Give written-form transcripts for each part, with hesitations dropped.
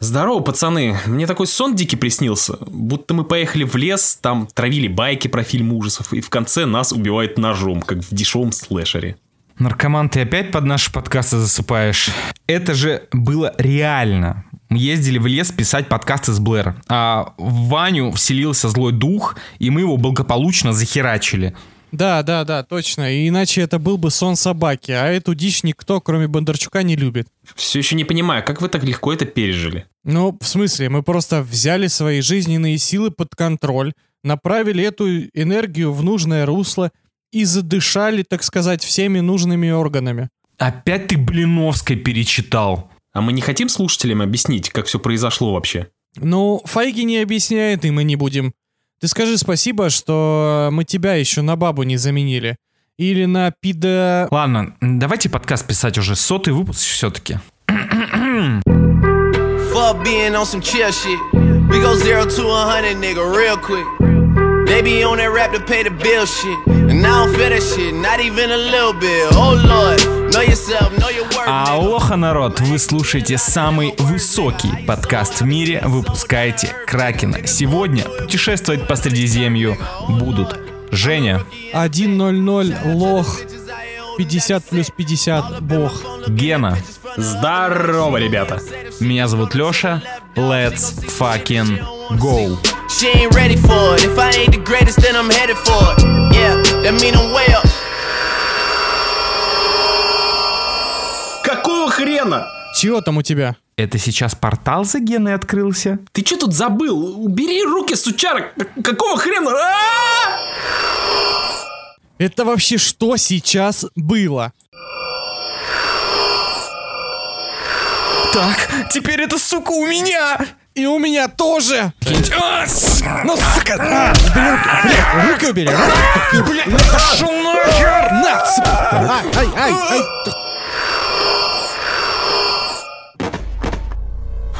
Здорово, пацаны. Мне такой сон дикий приснился. Будто мы поехали в лес, там травили байки про фильм ужасов, и в конце нас убивают ножом, как в дешевом слэшере. Наркоман, ты опять под наши подкасты засыпаешь? Это же было реально. Мы ездили в лес писать подкасты с Блэр. А в Ваню вселился злой дух, и мы его благополучно захерачили. Да, точно. И иначе это был бы сон собаки, а эту дичь никто, кроме Бондарчука, не любит. Все еще не понимаю, как вы так легко это пережили? Ну, в смысле, мы просто взяли свои жизненные силы под контроль, направили эту энергию в нужное русло и задышали, так сказать, всеми нужными органами. Опять ты Блиновской перечитал. А мы не хотим слушателям объяснить, как все произошло вообще? Ну, Файги не объясняет, и мы не будем. Ты скажи спасибо, что мы тебя еще на бабу не заменили. Или на пидо... Ладно, давайте подкаст писать уже. 100-й выпуск все-таки. Алоха, народ, вы слушаете самый высокий подкаст в мире, выпускаете Кракена. Сегодня путешествовать по Средиземью будут Женя 1.00 лох 50+50 бог, Гена. Здорово, ребята. Меня зовут Леша. Let's fucking go. She ain't ready for it. If I ain't the greatest, then I'm headed for it. Yeah, that mean I'm way up. Какого хрена? Чего там у тебя? Это сейчас портал за Геной открылся? Ты че тут забыл? Убери руки, сучарок! Какого хрена? Это вообще что сейчас было? Так, теперь это, сука, у меня! И у меня тоже! Ну, сука! Руки убери! Пошел нахер! На, сука! Ай!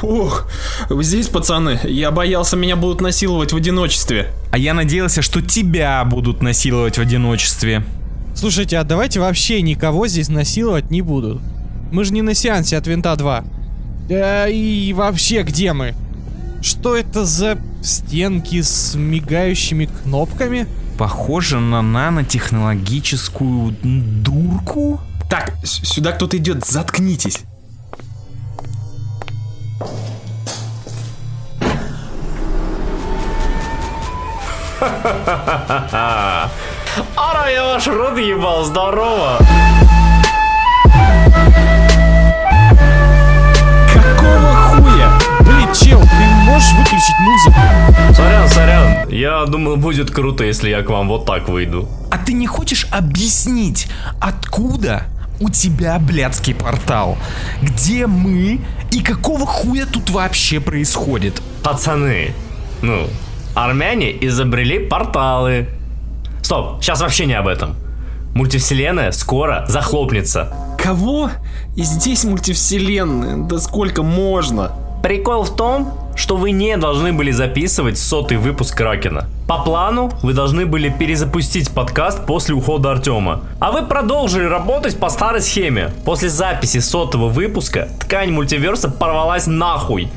Фух, здесь, пацаны. Я боялся, меня будут насиловать в одиночестве. А я надеялся, что тебя будут насиловать в одиночестве. Слушайте, а давайте вообще никого здесь насиловать не будут. Мы же не на сеансе от Винта 2. Да и вообще, где мы? Что это за стенки с мигающими кнопками? Похоже на нанотехнологическую дурку. Так, сюда кто-то идет, заткнитесь. Ха-ха-ха-ха-ха. Ара, я ваш рот ебал, здорово. Какого хуя? Блин, чел, ты можешь выключить музыку? Сорян, я думал, будет круто, если я к вам вот так выйду. А ты не хочешь объяснить, откуда у тебя блядский портал? Где мы и какого хуя тут вообще происходит? Пацаны, армяне изобрели порталы. Стоп, сейчас вообще не об этом. Мультивселенная скоро захлопнется. Кого? И здесь мультивселенная? Да сколько можно? Прикол в том, что вы не должны были записывать 100-й выпуск Кракена. По плану вы должны были перезапустить подкаст после ухода Артёма. А вы продолжили работать по старой схеме. После записи 100-го выпуска ткань мультиверса порвалась нахуй.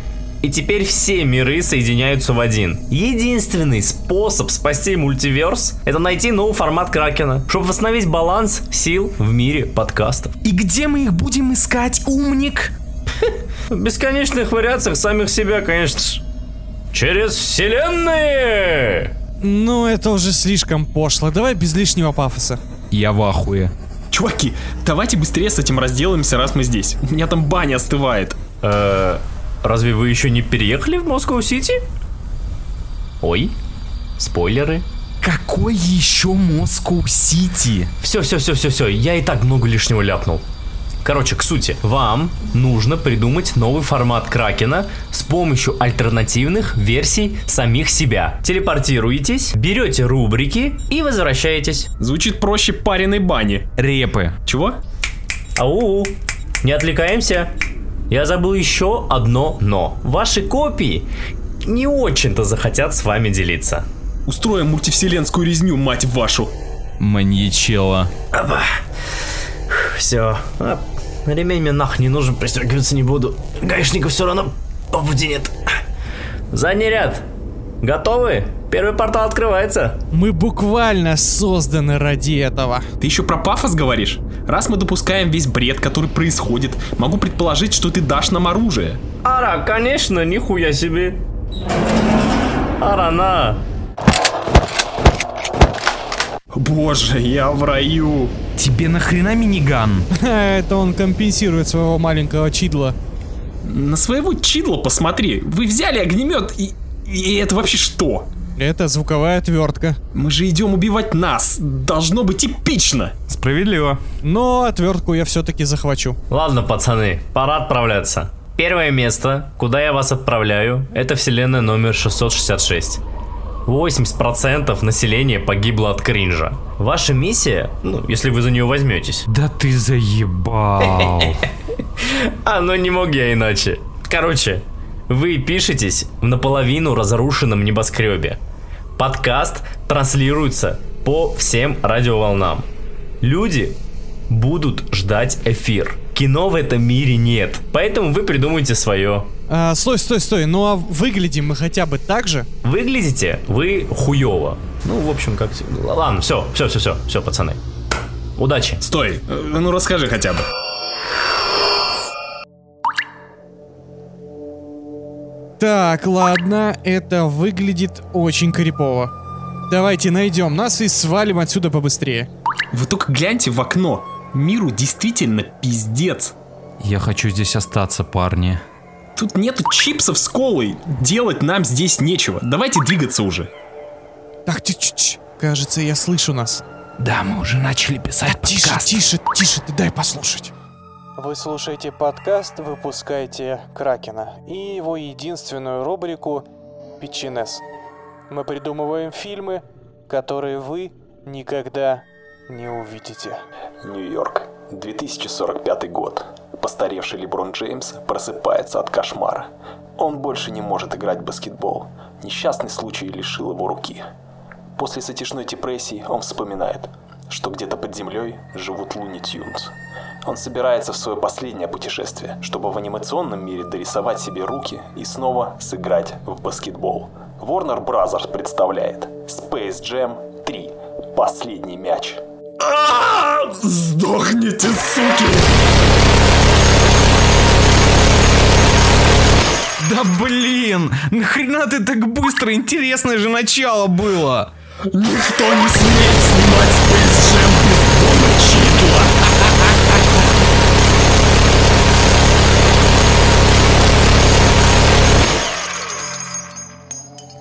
И теперь все миры соединяются в один. Единственный способ спасти мультиверс — это найти новый формат Кракена, чтобы восстановить баланс сил в мире подкастов. И где мы их будем искать, умник? В бесконечных вариациях самих себя, конечно же. Через вселенные! Ну, это уже слишком пошло. Давай без лишнего пафоса. Я в ахуе. Чуваки, давайте быстрее с этим разделаемся, раз мы здесь. У меня там баня остывает. Разве вы еще не переехали в Москва-Сити? Ой, спойлеры. Какой еще Москва-Сити? Все, я и так много лишнего ляпнул. Короче, к сути. Вам нужно придумать новый формат Кракена с помощью альтернативных версий самих себя. Телепортируетесь, берете рубрики и возвращаетесь. Звучит проще пареной бани. Репы. Чего? Ау, не отвлекаемся. Я забыл еще одно «но». Ваши копии не очень-то захотят с вами делиться. Устроим мультивселенскую резню, мать вашу. Маньячела. Оба. Все. Ремень мне нах не нужен, пристегиваться не буду. Гаишников все равно будет. Задний ряд. Готовы? Первый портал открывается. Мы буквально созданы ради этого. Ты еще про пафос говоришь? Раз мы допускаем весь бред, который происходит, могу предположить, что ты дашь нам оружие. Ара, конечно, нихуя себе. Ара, на. Боже, я в раю. Тебе нахрена миниган? Это он компенсирует своего маленького чидла. На своего чидла посмотри. Вы взяли огнемет и это вообще что? Это звуковая отвертка. Мы же идем убивать нас. Должно быть эпично. Справедливо. Но отвертку я все-таки захвачу. Ладно, пацаны, пора отправляться. Первое место, куда я вас отправляю, это вселенная номер 666. 80% населения погибло от кринжа. Ваша миссия, ну, если вы за нее возьметесь. Да ты заебал. А, ну не мог я иначе. Короче, вы пишетесь в наполовину разрушенном небоскребе. Подкаст транслируется по всем радиоволнам. Люди будут ждать эфир. Кино в этом мире нет, поэтому вы придумайте свое. Стой, ну а выглядим мы хотя бы так же? Выглядите вы хуёво. Ну, в общем, как... Ладно, все, пацаны. Удачи. Стой, ну расскажи хотя бы. Так, ладно, это выглядит очень крипово. Давайте найдем нас и свалим отсюда побыстрее. Вы только гляньте в окно. Миру действительно пиздец. Я хочу здесь остаться, парни. Тут нету чипсов с колой. Делать нам здесь нечего. Давайте двигаться уже. Так, тихо. Кажется, я слышу нас. Да, мы уже начали писать подкаст. Тише, ты дай послушать. Вы слушаете подкаст «Выпускайте Кракена» и его единственную рубрику «Печенес». Мы придумываем фильмы, которые вы никогда не увидите. Нью-Йорк, 2045 год. Постаревший Леброн Джеймс просыпается от кошмара. Он больше не может играть в баскетбол. Несчастный случай лишил его руки. После затяжной депрессии он вспоминает, что где-то под землей живут Луни Тюнс. Он собирается в свое последнее путешествие, чтобы в анимационном мире дорисовать себе руки и снова сыграть в баскетбол. Warner Bros. Представляет Space Jam 3. Последний мяч. Сдохните, суки! Да блин! Нахрена ты так быстро? Интересное же начало было! Никто не смеет снимать Space Jam без Бона Читла!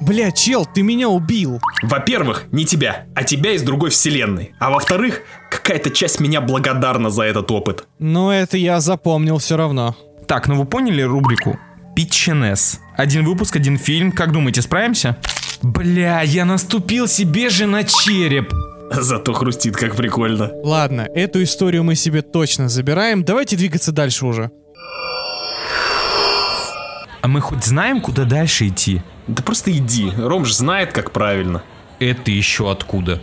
Бля, чел, ты меня убил. Во-первых, не тебя, а тебя из другой вселенной. А во-вторых, какая-то часть меня благодарна за этот опыт. Ну это я запомнил все равно. Так, ну вы поняли рубрику? Питченес. Один выпуск, один фильм. Как думаете, справимся? Бля, я наступил себе же на череп. Зато хрустит, как прикольно. Ладно, эту историю мы себе точно забираем. Давайте двигаться дальше уже. А мы хоть знаем, куда дальше идти? Да просто иди, Ром же знает, как правильно. Это еще откуда?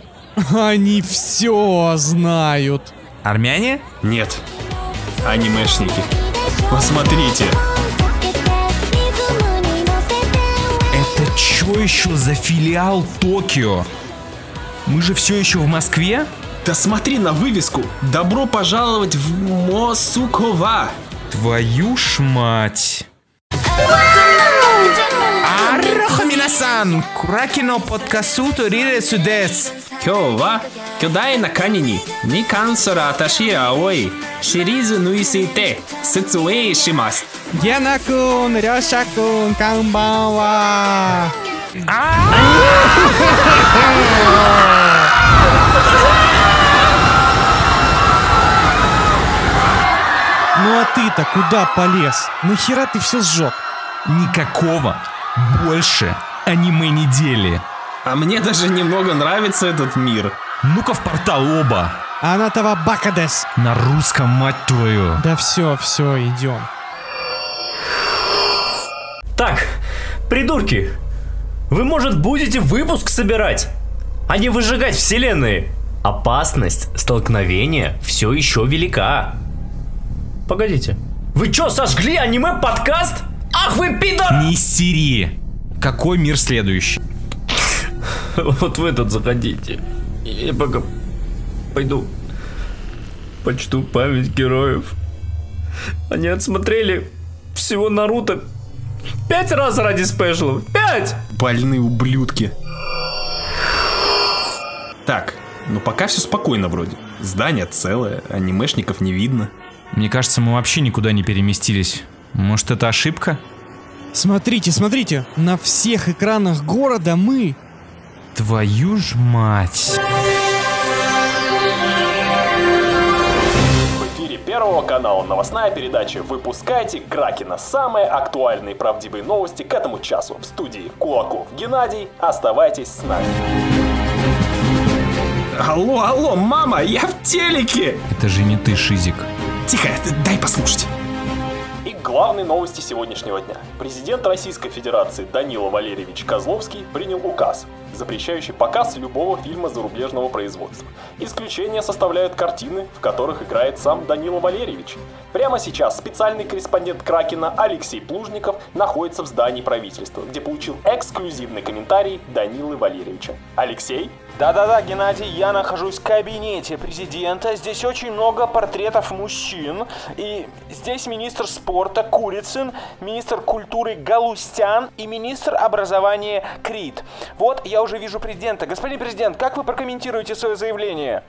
Они все знают. Армяне? Нет, анимешники. Посмотрите. Это что еще за филиал Токио? Мы же все еще в Москве? Да смотри на вывеску. Добро пожаловать в Мосукова. Твою ж мать. Аррохо минасан, куракино подкасуто рире судес. Кё ва, кёдай наканини, ни кансора аташи аой, ширизу нуисите, сэцуэй шимас. Янакун, рёшакун, камбава. Ну а ты-то куда полез? Нахера ты все сжёг? Никакого больше аниме недели. А мне даже немного нравится этот мир. Ну-ка в портал оба. Анатова Бакадес. На русском, мать твою. Да все, идем. Так, придурки, вы, может, будете выпуск собирать, а не выжигать вселенные? Опасность столкновения все еще велика. Погодите, вы че, сожгли аниме-подкаст? Ах вы пидор! Не сири! Какой мир следующий? Вот в этот заходите. Я пока пойду почту память героев. Они отсмотрели всего Наруто 5 раз ради спешла. 5! Больные ублюдки. Так, ну пока все спокойно вроде. Здание целое, анимешников не видно. Мне кажется, мы вообще никуда не переместились. Может, это ошибка? Смотрите, смотрите, на всех экранах города мы... Твою ж мать. В эфире Первого канала новостная передача «Выпускайте Кракена». Самые актуальные и правдивые новости к этому часу. В студии Кулаков Геннадий. Оставайтесь с нами. Алло, алло, мама, я в телеке. Это же не ты, Шизик. Тихо, дай послушать. И главные новости сегодняшнего дня. Президент Российской Федерации Данила Валерьевич Козловский принял указ, запрещающий показ любого фильма зарубежного производства. Исключение составляют картины, в которых играет сам Данила Валерьевич. Прямо сейчас специальный корреспондент Кракена Алексей Плужников находится в здании правительства, где получил эксклюзивный комментарий Данилы Валерьевича. Алексей? Да-да-да, Геннадий, я нахожусь в кабинете президента. Здесь очень много портретов мужчин. И здесь министр спорта Курицын, министр культуры Галустян и министр образования Крид. Вот я уже вижу президента. Господин президент, как вы прокомментируете свое заявление?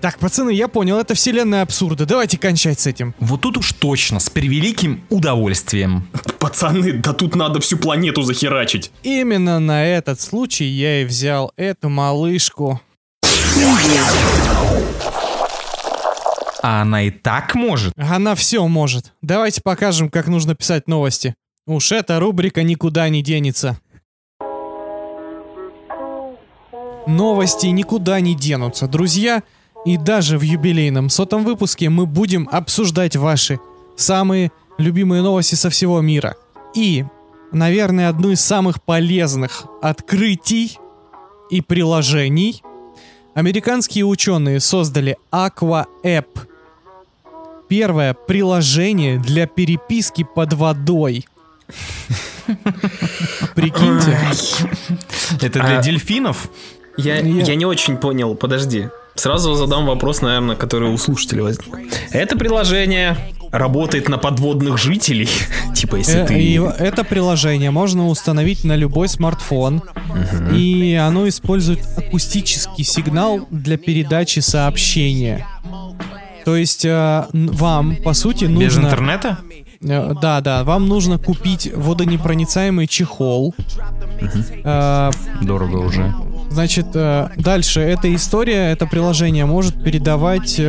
Так, пацаны, я понял, это вселенная абсурда. Давайте кончать с этим. Вот тут уж точно, с превеликим удовольствием. Пацаны, да тут надо всю планету захерачить. Именно на этот случай я и взял эту малышку. А она и так может? Она все может. Давайте покажем, как нужно писать новости. Уж эта рубрика никуда не денется. Новости никуда не денутся, друзья. И даже в юбилейном 100-м выпуске мы будем обсуждать ваши самые любимые новости со всего мира. И, наверное, одно из самых полезных открытий и приложений. Американские ученые создали Aqua App. Первое приложение для переписки под водой. Прикиньте. Это для дельфинов? Я не очень понял, подожди. Сразу задам вопрос, наверное, который у слушателей возник. Это приложение работает на подводных жителей? Типа, если ты... Это приложение можно установить на любой смартфон. Угу. И оно использует акустический сигнал для передачи сообщения. То есть вам, по сути, нужно... Без интернета? Да, вам нужно купить водонепроницаемый чехол. Угу. Дорого уже. Значит, дальше. Эта история, это приложение может передавать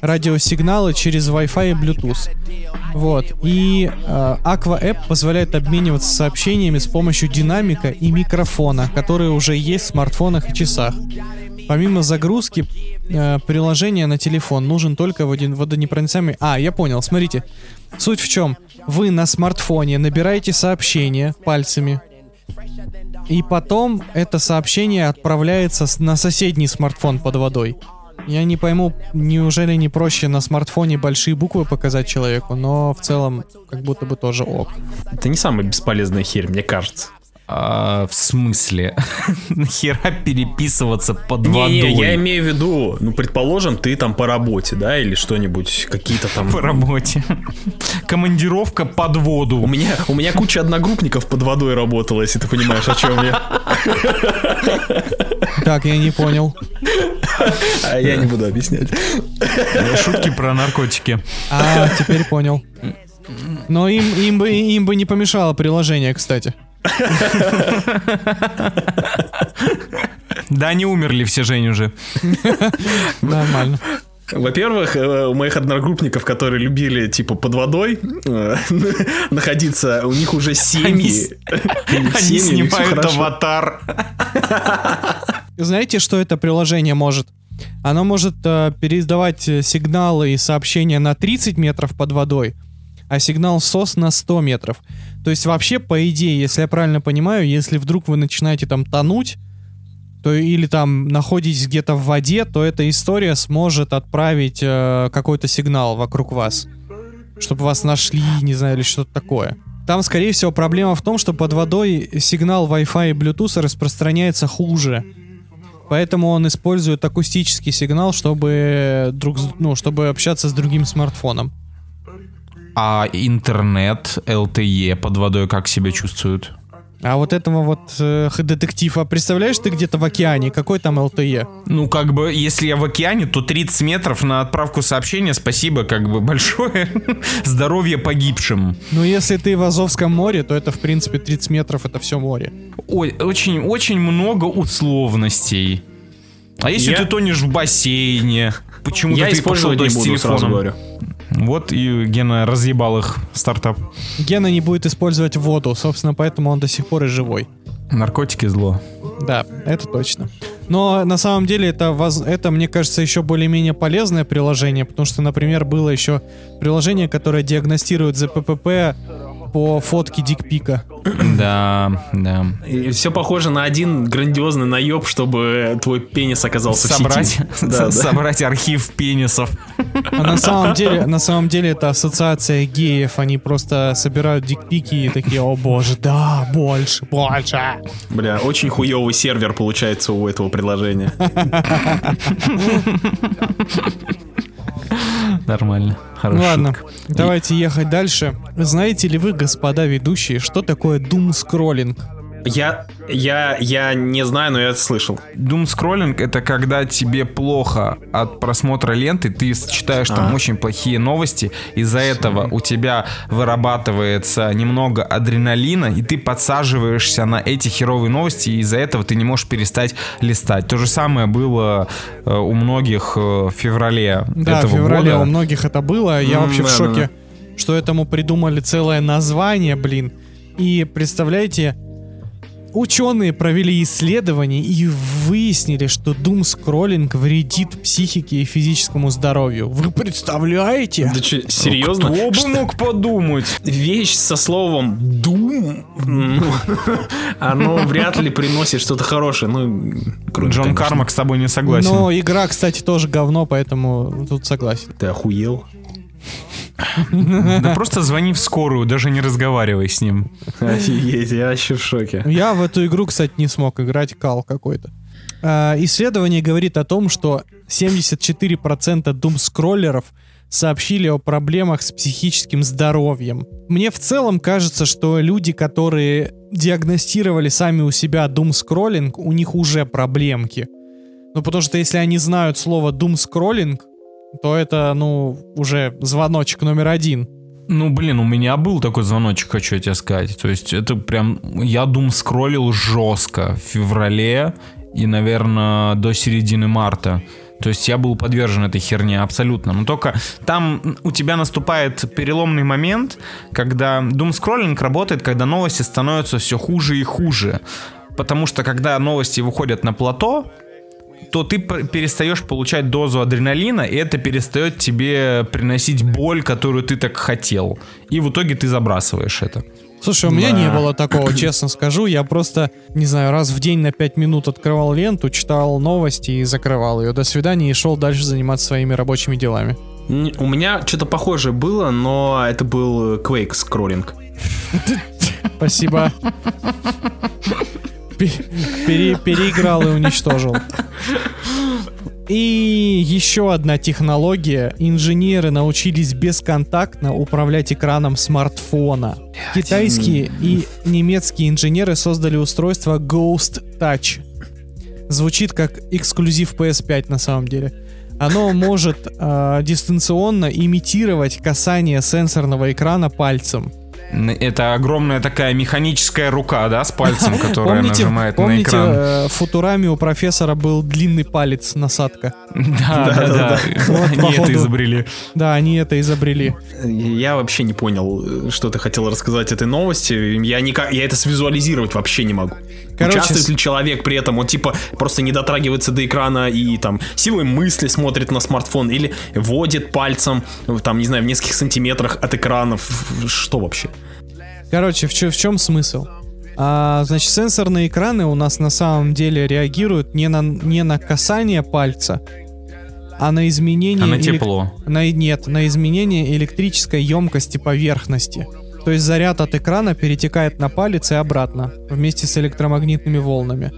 радиосигналы через Wi-Fi и Bluetooth. Вот. И Aqua App позволяет обмениваться сообщениями с помощью динамика и микрофона, которые уже есть в смартфонах и часах. Помимо загрузки, приложение на телефон нужен только водонепроницаемый... А, я понял, смотрите. Суть в чем? Вы на смартфоне набираете сообщение пальцами, и потом это сообщение отправляется на соседний смартфон под водой. Я не пойму, неужели не проще на смартфоне большие буквы показать человеку, но в целом как будто бы тоже ок. Это не самая бесполезная херь, мне кажется. В смысле? Нахера переписываться под водой? Я имею в виду, предположим, ты там по работе, да, или что-нибудь, какие-то там... По работе. Командировка под воду. У меня куча одногруппников под водой работала, если ты понимаешь, о чем я. Так, я не понял. А я не буду объяснять. Шутки про наркотики. А, теперь понял. Но им бы не помешало приложение, кстати. Да, не умерли все, Жень, уже. Нормально. Во-первых, у моих одногруппников, которые любили, типа, под водой находиться, у них уже семьи. Они снимают аватар. Знаете, что это приложение может? Оно может передавать сигналы и сообщения на 30 метров под водой, а сигнал SOS на 100 метров. То есть вообще, по идее, если я правильно понимаю, если вдруг вы начинаете там тонуть, то или там находитесь где-то в воде, то эта история сможет отправить какой-то сигнал вокруг вас, чтобы вас нашли, не знаю, или что-то такое. Там, скорее всего, проблема в том, что под водой сигнал Wi-Fi и Bluetooth распространяется хуже. Поэтому он использует акустический сигнал, чтобы, чтобы общаться с другим смартфоном. А интернет, LTE под водой как себя чувствуют? А вот этого вот детектива, представляешь, ты где-то в океане, какой там LTE? Ну, как бы, если я в океане, то 30 метров на отправку сообщения, спасибо, как бы, большое, здоровье погибшим. Ну, если ты в Азовском море, то это, в принципе, 30 метров, это все море. Ой, очень много условностей. А если ты тонешь в бассейне? Почему-то я использовать не буду, сразу говорю. Вот и Гена разъебал их стартап. Гена не будет использовать воду, собственно, поэтому он до сих пор и живой. Наркотики зло. Да, это точно. Но на самом деле это мне кажется, еще более-менее полезное приложение, потому что, например, было еще приложение, которое диагностирует ЗППП по фотке дикпика. Да. И все похоже на один грандиозный наеб, чтобы твой пенис оказался в сети. Собрать архив пенисов. А на самом деле это ассоциация геев. Они просто собирают дикпики и такие: о боже, да, больше. Бля, очень хуёвый сервер получается у этого приложения. Нормально, хорошо. Ладно, давайте ехать дальше. Знаете ли вы, господа ведущие, что такое doom-скроллинг? Я не знаю, но я это слышал. Doom-скроллинг — это когда тебе плохо от просмотра ленты, ты читаешь там очень плохие новости, из-за этого у тебя вырабатывается немного адреналина, и ты подсаживаешься на эти херовые новости, и из-за этого ты не можешь перестать листать. То же самое было у многих в феврале этого года. Да, в феврале у многих это было. Я вообще в шоке, что этому придумали целое название, блин. И представляете... Ученые провели исследование и выяснили, что doom-скроллинг вредит психике и физическому здоровью. Вы представляете? Да че, серьезно? Кто бы мог подумать? Вещь со словом «doom», оно вряд ли приносит что-то хорошее. Джон Кармак с тобой не согласен. Но игра, кстати, тоже говно, поэтому тут согласен. Ты охуел? Да просто звони в скорую, даже не разговаривай с ним. Офигеть, я вообще в шоке. Я в эту игру, кстати, не смог играть, кал какой-то. Исследование говорит о том, что 74% doom-скроллеров сообщили о проблемах с психическим здоровьем. Мне в целом кажется, что люди, которые диагностировали сами у себя doom-скроллинг, у них уже проблемки. Ну потому что если они знают слово doom-скроллинг, то это, уже звоночек номер один. У меня был такой звоночек, хочу я тебе сказать. То есть это прям, я doom-скроллил жестко в феврале и, наверное, до середины марта. То есть я был подвержен этой херне абсолютно. Но только там у тебя наступает переломный момент, когда doom-скроллинг работает, когда новости становятся все хуже и хуже. Потому что когда новости выходят на плато, то ты перестаешь получать дозу адреналина, и это перестает тебе приносить боль, которую ты так хотел. И в итоге ты забрасываешь это. Слушай, у меня не было такого, честно скажу. Я просто, не знаю, раз в день на 5 минут открывал ленту, читал новости и закрывал ее. До свидания, и шел дальше заниматься своими рабочими делами. У меня что-то похожее было, но это был Quake скроллинг. Спасибо. Переиграл и уничтожил. И еще одна технология. Инженеры научились бесконтактно управлять экраном смартфона. Китайские и немецкие инженеры создали устройство Ghost Touch. Звучит как эксклюзив PS5 на самом деле. Оно может дистанционно имитировать касание сенсорного экрана пальцем. Это огромная такая механическая рука, да, с пальцем, которая нажимает на экран. Помните, в Футураме у профессора был длинный палец, насадка? Да. Они это изобрели. Я вообще не понял, что ты хотел рассказать этой новости. Я это свизуализировать вообще не могу. Участвует ли человек при этом? Он типа просто не дотрагивается до экрана и там силой мысли смотрит на смартфон или водит пальцем, там, не знаю, в нескольких сантиметрах от экранов. Что вообще? Короче, в чем смысл? Значит, сенсорные экраны у нас на самом деле реагируют не на касание пальца, а на изменение... А на тепло. На изменение электрической емкости поверхности. То есть заряд от экрана перетекает на палец и обратно, вместе с электромагнитными волнами.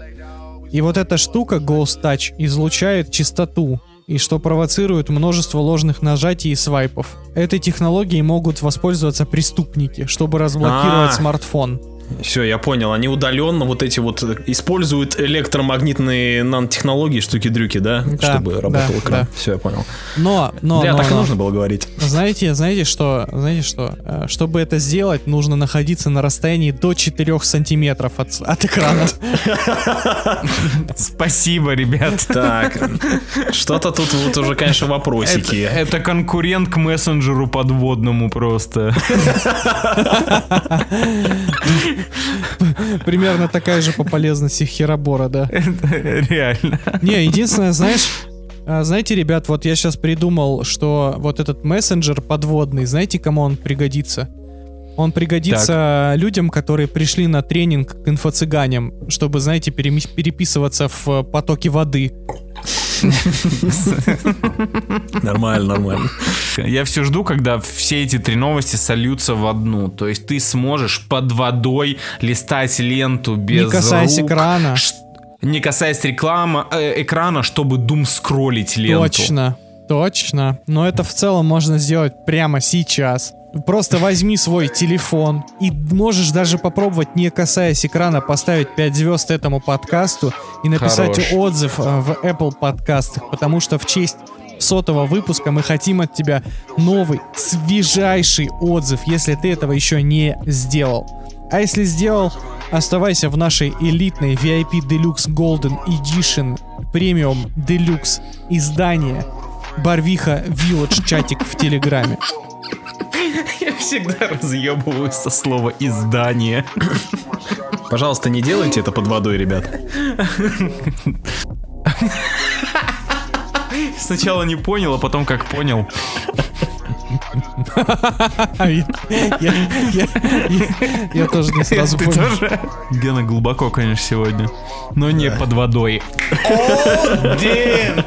И вот эта штука, Ghost Touch, излучает чистоту, и что провоцирует множество ложных нажатий и свайпов. Этой технологией могут воспользоваться преступники, чтобы разблокировать смартфон. Все, я понял. Они удаленно вот эти вот используют электромагнитные нанотехнологии, штуки-дрюки, да? Чтобы работал экран. Все, я понял. Так и нужно было говорить. Знаете что? Чтобы это сделать, нужно находиться на расстоянии до 4 сантиметров от экрана. Спасибо, ребят. Так, что-то тут вот уже, конечно, вопросики. Это конкурент к мессенджеру подводному просто. Примерно такая же по полезности херобора, да. Реально. Не, единственное, знаете, ребят, вот я сейчас придумал, что вот этот мессенджер подводный, знаете, кому он пригодится? Он пригодится людям, которые пришли на тренинг к инфо-цыганям, чтобы, знаете, переписываться в потоке воды. Нормально. Я все жду, когда все эти три новости сольются в одну. То есть ты сможешь под водой листать ленту без рук, не касаясь экрана, не касаясь экрана, чтобы думскроллить ленту. Точно. Но это в целом можно сделать прямо сейчас. Просто возьми свой телефон и можешь даже попробовать, не касаясь экрана, поставить 5 звезд этому подкасту и написать отзыв в Apple подкастах, потому что в честь 100-го выпуска мы хотим от тебя новый, свежайший отзыв, если ты этого еще не сделал. А если сделал, оставайся в нашей элитной VIP Deluxe Golden Edition Premium Deluxe издании Барвиха Village чатик в Телеграме. Я всегда разъебываюсь со слова «издание». Пожалуйста, не делайте это под водой, ребят. Сначала не понял, а потом как понял. Я тоже не сразу понял. Гена глубоко, конечно, сегодня. Но не под водой. О, блин!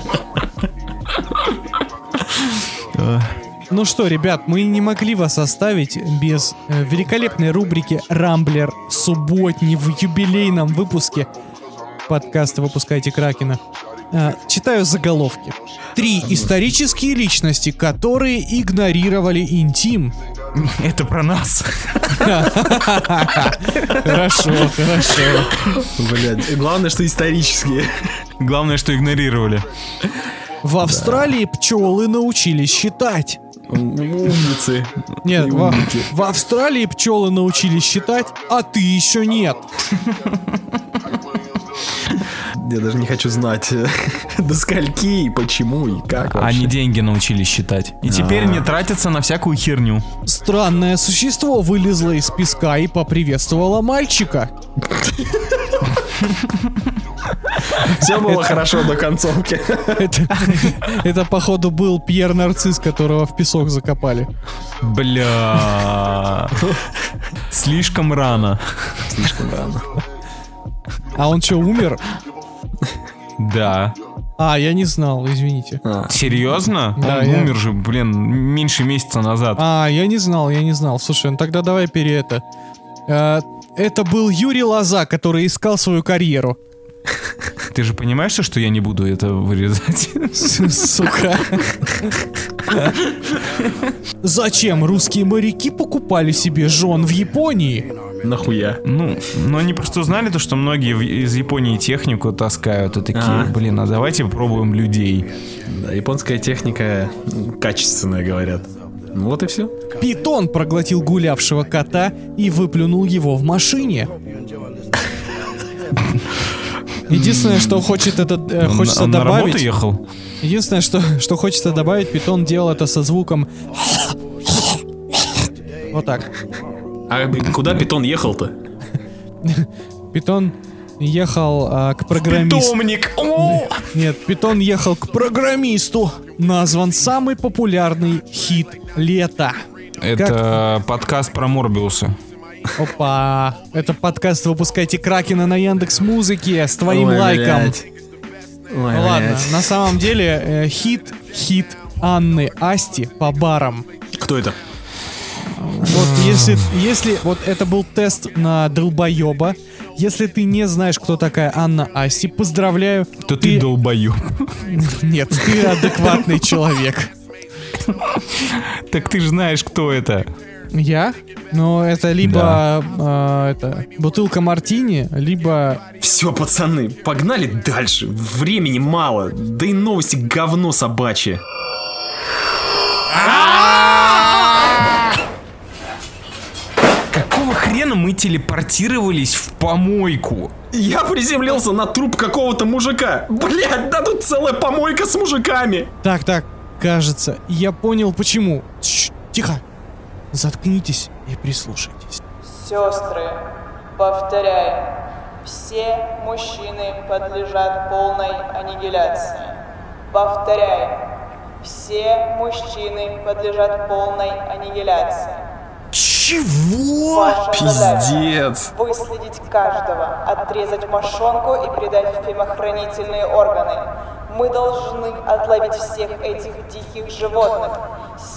Ну что, ребят, мы не могли вас оставить без великолепной рубрики «Рамблер» субботний в юбилейном выпуске подкаста «Выпускайте Кракена». Читаю заголовки. 3 исторические личности, которые игнорировали интим. Это про нас. Хорошо. Блядь, главное, что исторические. Главное, что игнорировали. В Австралии пчелы научились считать. Умницы. Нет, в Австралии пчелы научились считать, а ты еще нет. Я даже не хочу знать, до скольки и почему и как вообще. Они деньги научились считать. И теперь не тратятся на всякую херню. Странное существо вылезло из песка и поприветствовало мальчика. Все было хорошо до концовки. Это, походу, был Пьер Нарцисс, которого в песок закопали. Бля. Слишком рано. А он что, умер? Да. А, я не знал, извините. Серьезно? Да, он умер же, меньше месяца назад. А, я не знал. Слушай, тогда давай Это был Юрий Лоза, который искал свою карьеру. Ты же понимаешь, что я не буду это вырезать? Сука. Зачем русские моряки покупали себе жен в Японии? Нахуя? Ну они просто узнали то, что многие из Японии технику таскают. И такие, а давайте попробуем людей. Да, японская техника качественная, говорят. Ну вот и все. Питон проглотил гулявшего кота и выплюнул его в машине. Единственное, что хочется добавить... На работу ехал? Единственное, что хочется добавить, питон делал это со звуком... Вот так. А куда питон ехал-то? Питон ехал к программисту. Питомник! Нет, питон ехал к программисту. Назван самый популярный хит лета. Это подкаст про Морбиуса. Опа! Это подкаст «Выпускайте Кракена» на Яндекс.Музыке с твоим лайком. Ладно, на самом деле хит Анны Асти по барам. Кто это? Вот если вот это был тест на долбоеба. Если ты не знаешь, кто такая Анна Асти, поздравляю. То ты долбоеб. Нет, ты адекватный человек. Так ты же знаешь, кто это. Я? Ну, это либо бутылка мартини, либо... Все, пацаны, погнали дальше. Времени мало. Да и новости говно собачье. Какого хрена мы телепортировались в помойку? Я приземлился на труп какого-то мужика. Блядь, да тут целая помойка с мужиками. Так, кажется, я понял почему. Тихо. Заткнитесь и прислушайтесь. Сестры, повторяем, все мужчины подлежат полной аннигиляции. Повторяем, все мужчины подлежат полной аннигиляции. Чего? Ваша Пиздец. Задача — выследить каждого, отрезать мошонку и передать в фемохранительные органы. Мы должны отловить всех этих диких животных.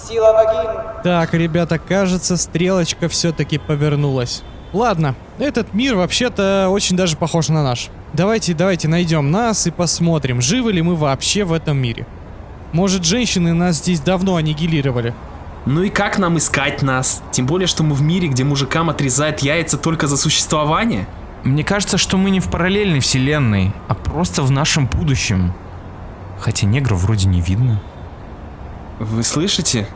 Сила вагин. Так, ребята, кажется, стрелочка все-таки повернулась. Ладно, этот мир вообще-то очень даже похож на наш. Давайте найдем нас и посмотрим, живы ли мы вообще в этом мире. Может, женщины нас здесь давно аннигилировали. Ну и как нам искать нас? Тем более, что мы в мире, где мужикам отрезают яйца только за существование. Мне кажется, что мы не в параллельной вселенной, а просто в нашем будущем. Хотя негра вроде не видно. Вы слышите?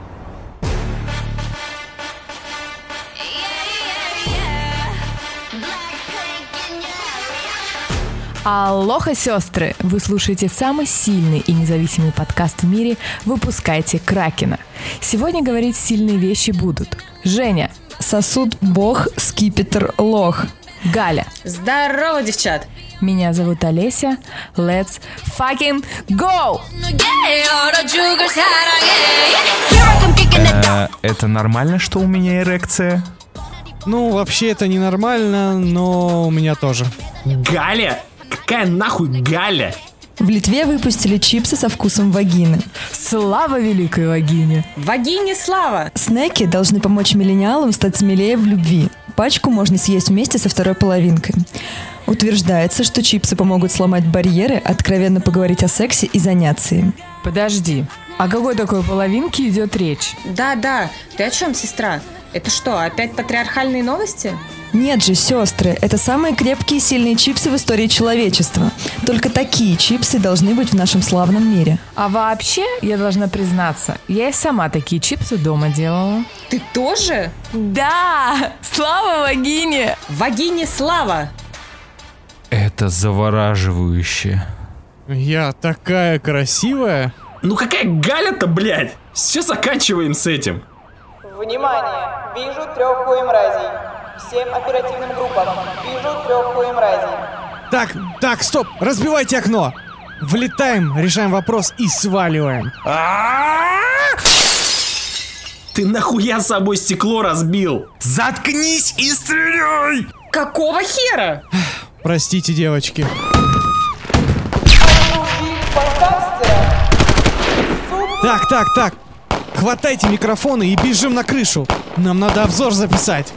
Алоха, сестры! Вы слушаете самый сильный и независимый подкаст в мире «Выпускайте Кракена». Сегодня говорить сильные вещи будут. Женя. Сосуд бог, скипетр лох. Галя. Здорово, девчат! Меня зовут Олеся. Let's fucking go! Это нормально, что у меня эрекция? Ну, вообще это ненормально, но у меня тоже. Галя? Какая нахуй Галя? В Литве выпустили чипсы со вкусом вагины. Слава великой вагине! Вагине слава! Снеки должны помочь миллениалам стать смелее в любви. Пачку можно съесть вместе со второй половинкой. Утверждается, что чипсы помогут сломать барьеры, откровенно поговорить о сексе и заняться им. Подожди, о какой такой половинке идет речь? Да, ты о чем, сестра? Это что, опять патриархальные новости? Нет же, сестры, это самые крепкие и сильные чипсы в истории человечества. Только такие чипсы должны быть в нашем славном мире. А вообще, я должна признаться, я и сама такие чипсы дома делала. Ты тоже? Да! Слава вагине! Вагине слава! Это завораживающе. Я такая красивая. Ну какая Галя-то, блядь? Все заканчиваем с этим. Внимание! Вижу 3 хуемразей. Всем оперативным группам. Вижу 3 хуемразей. Так, стоп! Разбивайте окно! Влетаем, решаем вопрос и сваливаем. Ты нахуя с собой стекло разбил? Заткнись и стреляй! Какого хера? Простите, девочки. Так. Хватайте микрофоны и бежим на крышу. Нам надо обзор записать.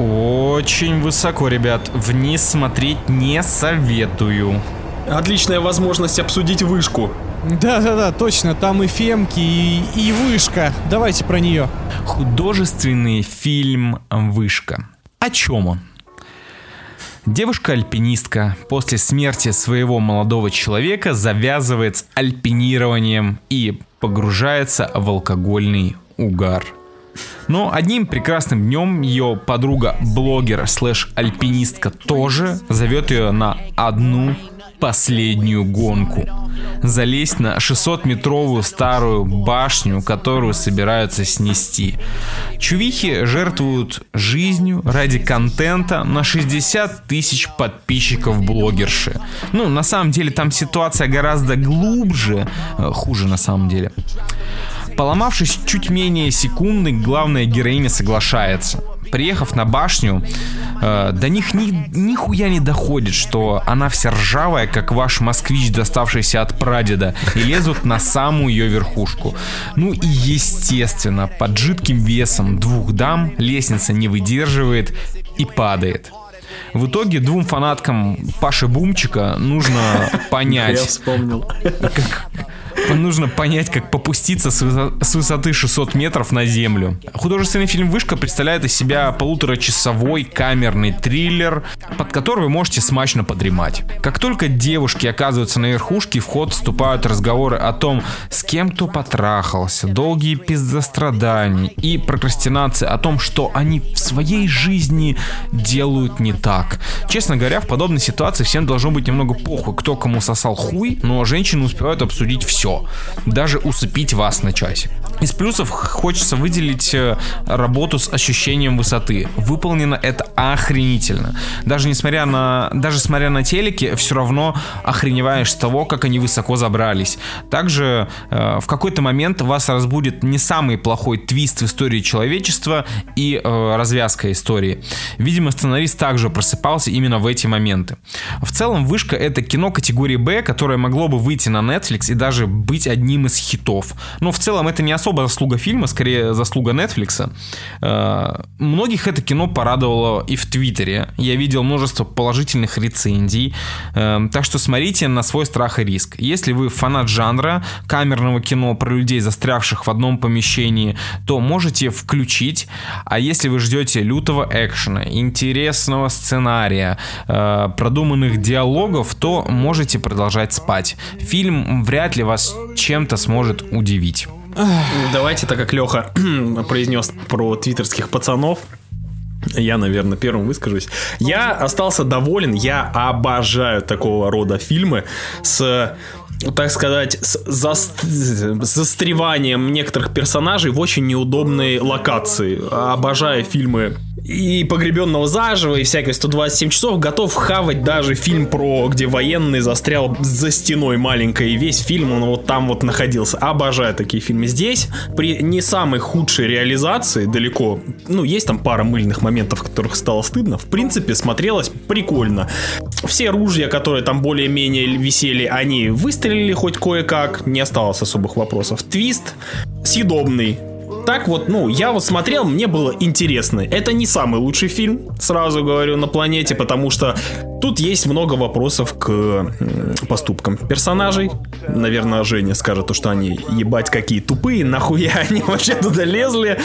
Очень высоко, ребят. Вниз смотреть не советую. Отличная возможность обсудить вышку. Да, точно, там и фемки, и вышка. Давайте про нее. Художественный фильм «Вышка». О чем он? Девушка-альпинистка после смерти своего молодого человека завязывает с альпинированием и погружается в алкогольный угар. Но одним прекрасным днем ее подруга-блогер /альпинистка тоже зовет ее на одну последнюю гонку. Залезть на 600-метровую старую башню, которую собираются снести. Чувихи жертвуют жизнью ради контента на 60 тысяч подписчиков блогерши. Ну, на самом деле, там ситуация гораздо глубже. Хуже, на самом деле. Поломавшись чуть менее секунды, главная героиня соглашается. Приехав на башню, до них нихуя не доходит, что она вся ржавая, как ваш москвич, доставшийся от прадеда, и лезут на самую ее верхушку. Ну и естественно, под жидким весом двух дам лестница не выдерживает и падает. В итоге двум фанаткам Паши Бумчика нужно понять... Я вспомнил. Нужно понять, как попуститься с высоты 600 метров на землю. Художественный фильм «Вышка» представляет из себя полуторачасовой камерный триллер, под который вы можете смачно подремать. Как только девушки оказываются на верхушке, в ход вступают разговоры о том, с кем кто потрахался, долгие пиздострадания и прокрастинация о том, что они в своей жизни делают не так. Честно говоря, в подобной ситуации всем должно быть немного похуй, кто кому сосал хуй, но женщины успевают обсудить все. Даже усыпить вас на часик. Из плюсов хочется выделить работу с ощущением высоты. Выполнено это охренительно. Даже смотря на телеки, все равно охреневаешь с того, как они высоко забрались. Также в какой-то момент вас разбудит не самый плохой твист в истории человечества и развязка истории. Видимо, сценарист также просыпался именно в эти моменты. В целом, «Вышка» — это кино категории «Б», которое могло бы выйти на Netflix и даже быть одним из хитов. Но в целом это не особо заслуга фильма, скорее заслуга Netflix. Многих это кино порадовало и в Твиттере. Я видел множество положительных рецензий. Так что смотрите на свой страх и риск. Если вы фанат жанра камерного кино про людей, застрявших в одном помещении, то можете включить. А если вы ждете лютого экшена, интересного сценария, продуманных диалогов, то можете продолжать спать. Фильм вряд ли вас чем-то сможет удивить. Давайте, так как Леха произнес про твиттерских пацанов, я, наверное, первым выскажусь. Я остался доволен, я обожаю такого рода фильмы с... так сказать, с застреванием некоторых персонажей в очень неудобной локации. Обожаю фильмы и «Погребенного заживо», и всякое 127 часов. Готов хавать даже фильм про, где военный застрял за стеной маленькой, и весь фильм он вот там вот находился. Обожаю такие фильмы. Здесь при не самой худшей реализации далеко, ну, есть там пара мыльных моментов, в которых стало стыдно, в принципе, смотрелось прикольно. Все ружья, которые там более-менее висели, они выстрелили хоть кое-как, не осталось особых вопросов. Твист съедобный. Так вот, ну, я вот смотрел, мне было интересно. Это не самый лучший фильм, сразу говорю, на планете, потому что тут есть много вопросов к поступкам персонажей. Наверное, Женя скажет, что они, ебать, какие тупые, нахуя они вообще туда лезли.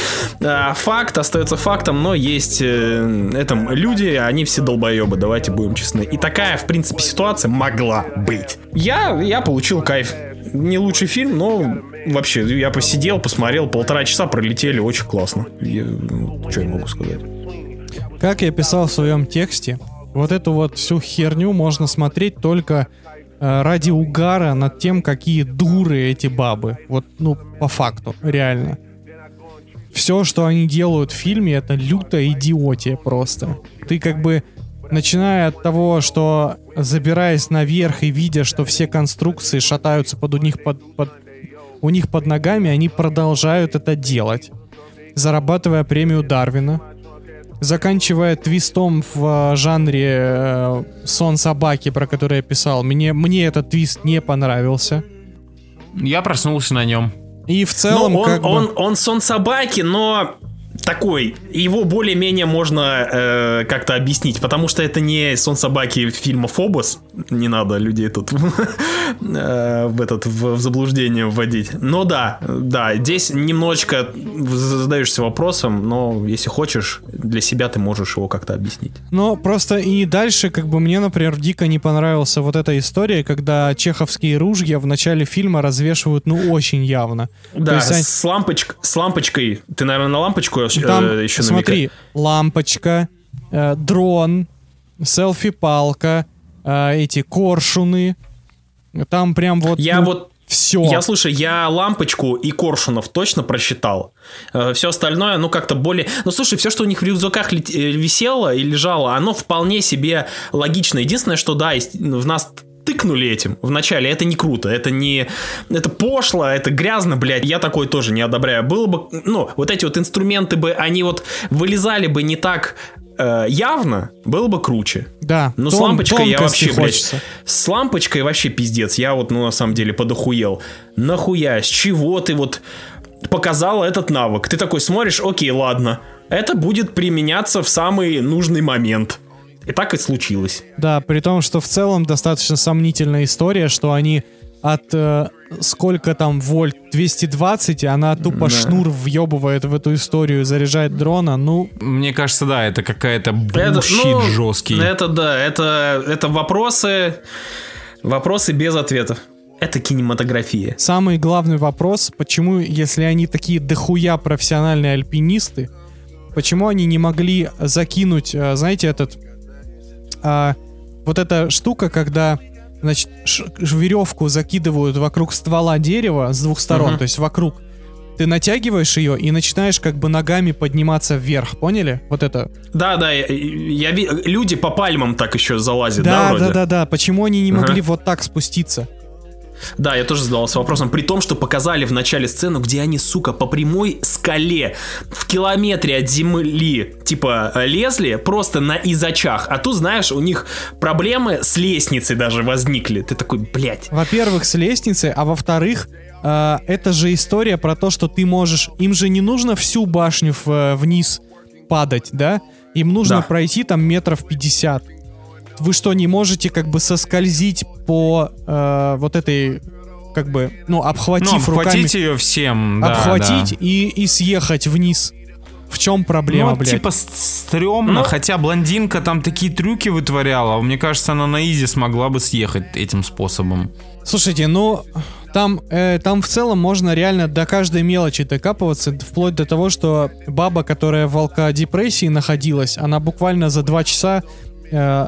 Факт остается фактом, но есть это люди, они все долбоебы, давайте будем честны. И такая, в принципе, ситуация могла быть. Я получил кайф. Не лучший фильм, но вообще я посидел, посмотрел, 1,5 часа пролетели, очень классно. Что я могу сказать? Как я писал в своем тексте, вот эту вот всю херню можно смотреть только ради угара над тем, какие дуры эти бабы. Вот, ну, по факту, реально. Все, что они делают в фильме, это лютая идиотия просто. Ты как бы... Начиная от того, что забираясь наверх и видя, что все конструкции шатаются у них под ногами, они продолжают это делать, зарабатывая премию Дарвина, заканчивая твистом в жанре «Сон собаки», про который я писал. Мне этот твист не понравился. Я проснулся на нем. И в целом... Он «Сон собаки», но... такой, его более-менее можно как-то объяснить, потому что это не «Сон собаки» фильма «Фобос», не надо людей тут в заблуждение вводить. Но да, здесь немножечко задаешься вопросом, но если хочешь, для себя ты можешь его как-то объяснить. Но просто и дальше, как бы мне, например, дико не понравилась вот эта история, когда чеховские ружья в начале фильма развешивают, ну, очень явно. Да, с лампочкой, ты, наверное, на лампочку там, еще смотри, лампочка, дрон, селфи-палка, эти коршуны. Там прям вот... Все. Я лампочку и коршунов точно просчитал. Все остальное, ну, как-то более... Ну, слушай, все, что у них в рюкзаках висело и лежало, оно вполне себе логично. Единственное, что, да, в нас... тыкнули этим вначале, это не круто, это пошло, это грязно, блядь, я такой тоже не одобряю. Было бы, ну, вот эти вот инструменты бы, они вот вылезали бы не так явно, было бы круче. Да. Но с лампочкой я вообще, блядь, с лампочкой вообще пиздец, я вот, ну, на самом деле подохуел. Нахуя, с чего ты вот показал этот навык? Ты такой смотришь, окей, ладно, это будет применяться в самый нужный момент. И так и случилось. Да, при том, что в целом достаточно сомнительная история, что они от сколько там вольт, 220, она тупо шнур въебывает в эту историю, заряжает дрона, ну... Мне кажется, да, это какая-то булщит, ну, жесткий. Это да, это вопросы без ответов. Это кинематография. Самый главный вопрос, почему, если они такие дохуя профессиональные альпинисты, почему они не могли закинуть, знаете, этот... вот эта штука, когда, значит, веревку закидывают вокруг ствола дерева с двух сторон, то есть вокруг. Ты натягиваешь ее и начинаешь как бы ногами подниматься вверх, поняли? Вот это. Да-да, люди по пальмам так еще залазят, да, вроде? Да-да-да, почему они не могли вот так спуститься? Да, я тоже задался вопросом, при том, что показали в начале сцену, где они, сука, по прямой скале в километре от земли, типа, лезли просто на изочах, а тут, знаешь, у них проблемы с лестницей даже возникли, ты такой, блядь. Во-первых, с лестницей, а во-вторых, это же история про то, что ты можешь, им же не нужно всю башню вниз падать, да? Им нужно пройти там метров 50. Вы что, не можете как бы соскользить по вот этой, как бы, ну, обхватив руками? Обхватить ее всем, обхватить и съехать вниз. В чем проблема, блядь? Ну, типа стрёмно, хотя блондинка там такие трюки вытворяла. Мне кажется, она на изи смогла бы съехать этим способом. Слушайте, ну, там в целом можно реально до каждой мелочи докапываться, вплоть до того, что баба, которая в алкодепрессии находилась, она буквально за 2 часа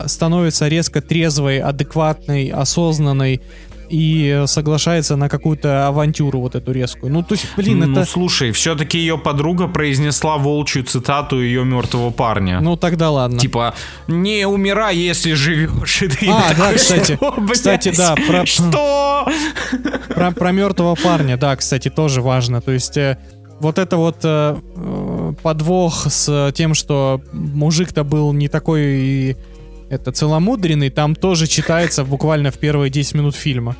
становится резко трезвой, адекватной, осознанной и соглашается на какую-то авантюру вот эту резкую. Ну, то есть, блин, ну, это... Ну, слушай, все-таки ее подруга произнесла волчью цитату ее мертвого парня. Ну, тогда ладно. Типа, не умирай, если живешь. И ты такой, да, кстати. Что, кстати, да. Про... Что? Про мертвого парня, да, кстати, тоже важно. То есть... Вот это вот подвох с тем, что мужик-то был не такой целомудренный, там тоже читается буквально в первые 10 минут фильма.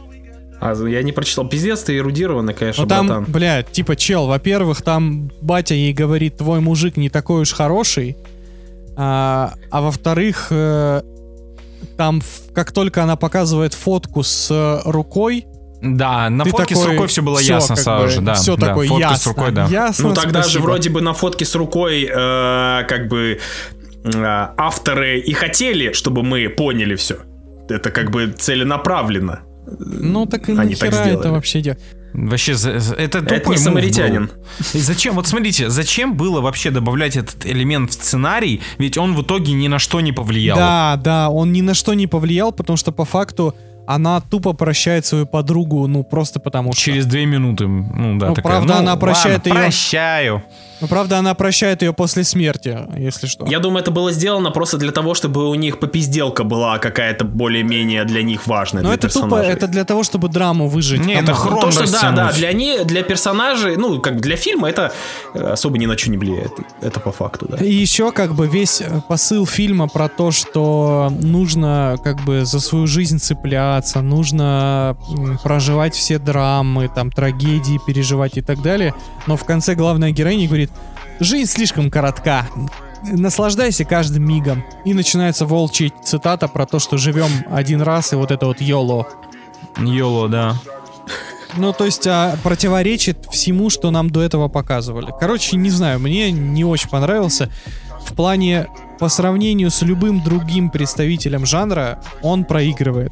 А, я не прочитал. Пиздец, ты эрудированный, конечно, там, братан. Блядь, типа, чел, во-первых, там батя ей говорит, твой мужик не такой уж хороший, а во-вторых, там, как только она показывает фотку с рукой, да, на ты фотке такой, с рукой все было все, ясно, Саша, да. Все да, такое ясно, рукой, да. Ясно. Ну тогда же вроде бы на фотке с рукой как бы авторы и хотели, чтобы мы поняли все. Это как бы целенаправленно. Ну так и они нахера это вообще делают. Вообще, это тупой это не самаритянин. И зачем, вот смотрите, зачем было вообще добавлять этот элемент в сценарий, ведь он в итоге ни на что не повлиял. Да, да, он ни на что не повлиял, потому что по факту она тупо прощает свою подругу, ну, просто потому что... Через 2 минуты, ну, да, ну, такая... Правда, ну, она прощает ладно, ее... Прощаю. Ну, правда, она прощает ее после смерти, если что. Я думаю, это было сделано просто для того, чтобы у них попизделка была какая-то более-менее для них важная. Но для это персонажей. Тупо, это для того, чтобы драму выжить. Нет, это хрон. То, что, да, да, для персонажей, ну, как для фильма, это особо ни на что не влияет. Это по факту, да. И еще, как бы, весь посыл фильма про то, что нужно, как бы, за свою жизнь цепляться, нужно проживать все драмы, там, трагедии переживать и так далее. Но в конце главная героиня говорит: жизнь слишком коротка, наслаждайся каждым мигом. И начинается волчья цитата про то, что живем один раз, и вот это вот YOLO. YOLO, да. Ну, то есть, противоречит всему, что нам до этого показывали. Короче, не знаю, мне не очень понравился. В плане, по сравнению с любым другим представителем жанра, он проигрывает.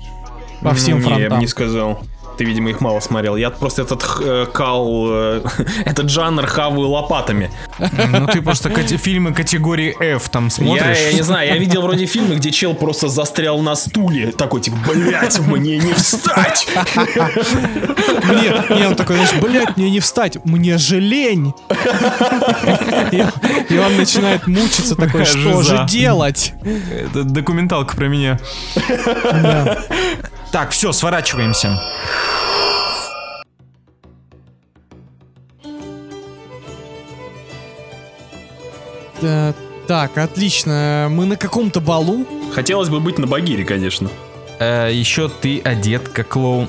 По всем фронтам. Я бы не сказал. Ты, видимо, их мало смотрел. Я просто этот этот жанр хаваю лопатами. Ну ты просто фильмы категории F там смотришь. Я не знаю, я видел вроде фильмы, где чел просто застрял на стуле. Такой типа, блять, мне не встать. Нет, он такой, блять, мне не встать, мне же лень. И он начинает мучиться такой, что же делать? Это документалка про меня. Так, все, сворачиваемся. Так, отлично. Мы на каком-то балу. Хотелось бы быть на Багире, конечно. Еще ты одет как клоун.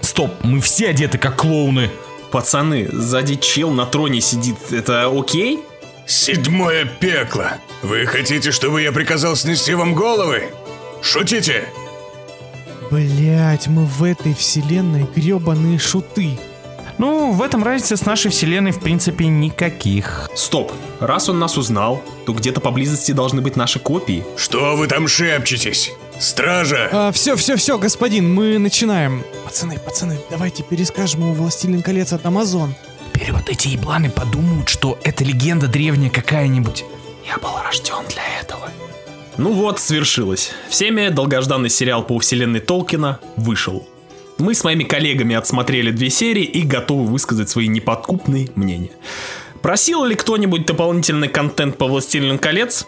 Стоп, мы все одеты как клоуны. Пацаны, сзади чел на троне сидит. Это окей? Седьмое пекло. Вы хотите, чтобы я приказал снести вам головы? Шутите? Блять, мы в этой вселенной гребаные шуты. Ну, в этом разницы с нашей вселенной в принципе никаких. Стоп, раз он нас узнал, то где-то поблизости должны быть наши копии. Что вы там шепчетесь? Стража! Все, господин, мы начинаем. Пацаны, давайте перескажем ему «Властелин колец» от Амазон. Вперед, эти ебланы подумают, что это легенда древняя какая-нибудь. Я был рожден для этого. Ну вот, свершилось. Всеми долгожданный сериал по вселенной Толкина вышел. Мы с моими коллегами отсмотрели 2 серии и готовы высказать свои неподкупные мнения. Просил ли кто-нибудь дополнительный контент по «Властелину колец»?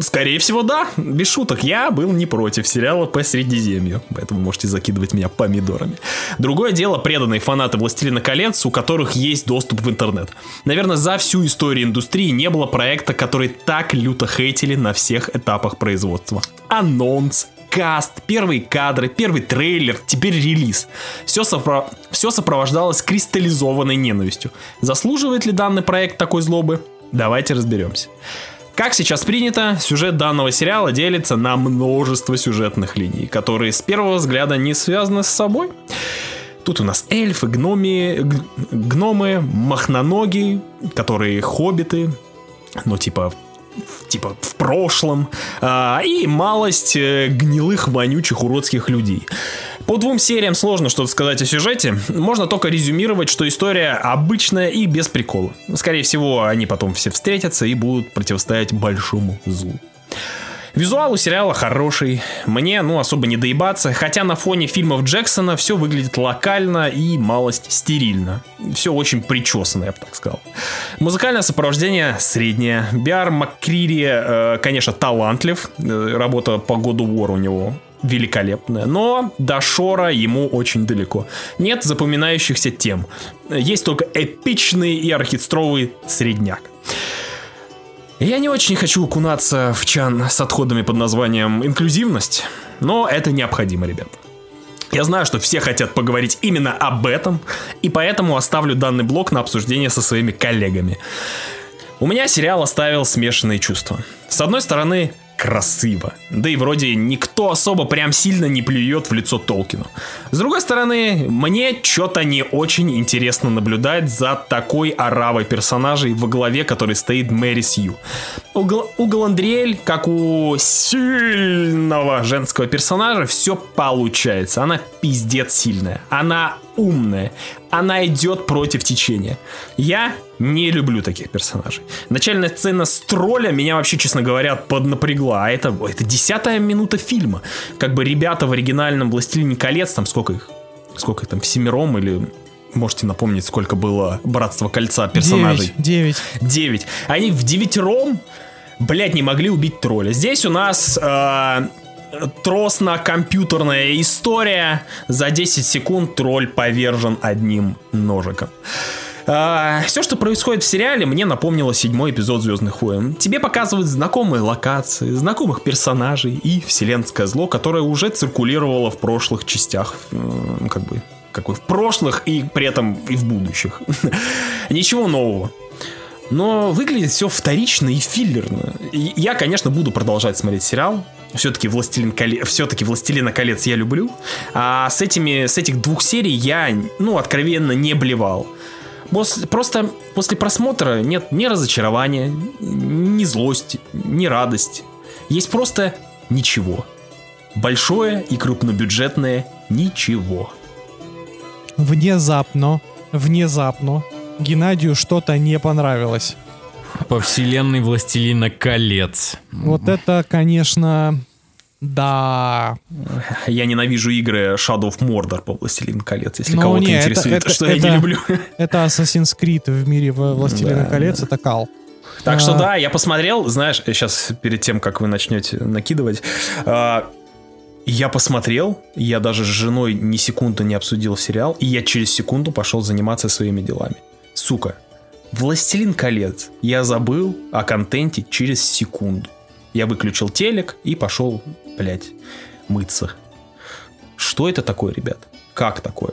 Скорее всего, да. Без шуток, я был не против сериала по Средиземью, поэтому можете закидывать меня помидорами. Другое дело преданные фанаты «Властелина колец», у которых есть доступ в интернет. Наверное, за всю историю индустрии не было проекта, который так люто хейтили на всех этапах производства. Анонс, каст, первые кадры, первый трейлер, теперь релиз. Все сопровождалось кристаллизованной ненавистью. Заслуживает ли данный проект такой злобы? Давайте разберемся. Как сейчас принято, сюжет данного сериала делится на множество сюжетных линий, которые с первого взгляда не связаны с собой. Тут у нас эльфы, гномы, махноноги, которые хоббиты, ну типа в прошлом, и малость гнилых, вонючих, уродских людей. По 2 сериям сложно что-то сказать о сюжете, можно только резюмировать, что история обычная и без прикола. Скорее всего, они потом все встретятся и будут противостоять большому злу. Визуал у сериала хороший, мне, особо не доебаться, хотя на фоне фильмов Джексона все выглядит локально и малость стерильно. Все очень причесано, я бы так сказал. Музыкальное сопровождение среднее. Биар МакКрири, конечно, талантлив, работа по God of War у него великолепная, но до шора ему очень далеко. Нет запоминающихся тем, есть только эпичный и оркестровый средняк. Я не очень хочу окунаться в чан с отходами под названием «инклюзивность», но это необходимо, ребят. Я знаю, что все хотят поговорить именно об этом, и поэтому оставлю данный блок на обсуждение со своими коллегами. У меня сериал оставил смешанные чувства. С одной стороны, красиво. Да и вроде никто особо прям сильно не плюет в лицо Толкину. С другой стороны, мне что-то не очень интересно наблюдать за такой оравой персонажей, во главе которой стоит Мэри Сью. У Галадриэль, как у сильного женского персонажа, все получается. Она пиздец сильная. Она умная. Она идет против течения. Я не люблю таких персонажей. Начальная сцена с тролля меня вообще, честно говоря, поднапрягла. А это 10-я минута фильма. Как бы ребята в оригинальном «Властелине колец», там сколько их? Сколько их там, всемиром или... Можете напомнить, сколько было «Братство кольца» персонажей? 9. Они в 9-ром, блять, не могли убить тролля. Здесь у нас... тросно-компьютерная история. За 10 секунд тролль повержен одним ножиком. Все, что происходит в сериале, мне напомнило 7-й эпизод «Звездных войн». Тебе показывают знакомые локации, знакомых персонажей и вселенское зло, которое уже циркулировало в прошлых частях, в прошлых и при этом и в будущих. Ничего нового. Но выглядит все вторично и филлерно. Я, конечно, буду продолжать смотреть сериал. Все-таки «Властелина колец» я люблю. А с этих 2 серий я, откровенно не блевал. Просто после просмотра нет ни разочарования, ни злости, ни радости. Есть просто ничего. Большое и крупнобюджетное ничего. Внезапно Геннадию что-то не понравилось. По вселенной «Властелина колец». Вот это, конечно, да. Я ненавижу игры Shadow of Mordor по «Властелину колец», если кого-то интересует, я не люблю. Это Assassin's Creed в мире «Властелина колец», это кал. Так что да, я посмотрел, сейчас перед тем, как вы начнете накидывать... Я посмотрел, я даже с женой ни секунды не обсудил сериал, и я через секунду пошел заниматься своими делами. Сука, «Властелин колец» я забыл о контенте через секунду. Я выключил телек и пошел, мыться. Что это такое, ребят? Как такое?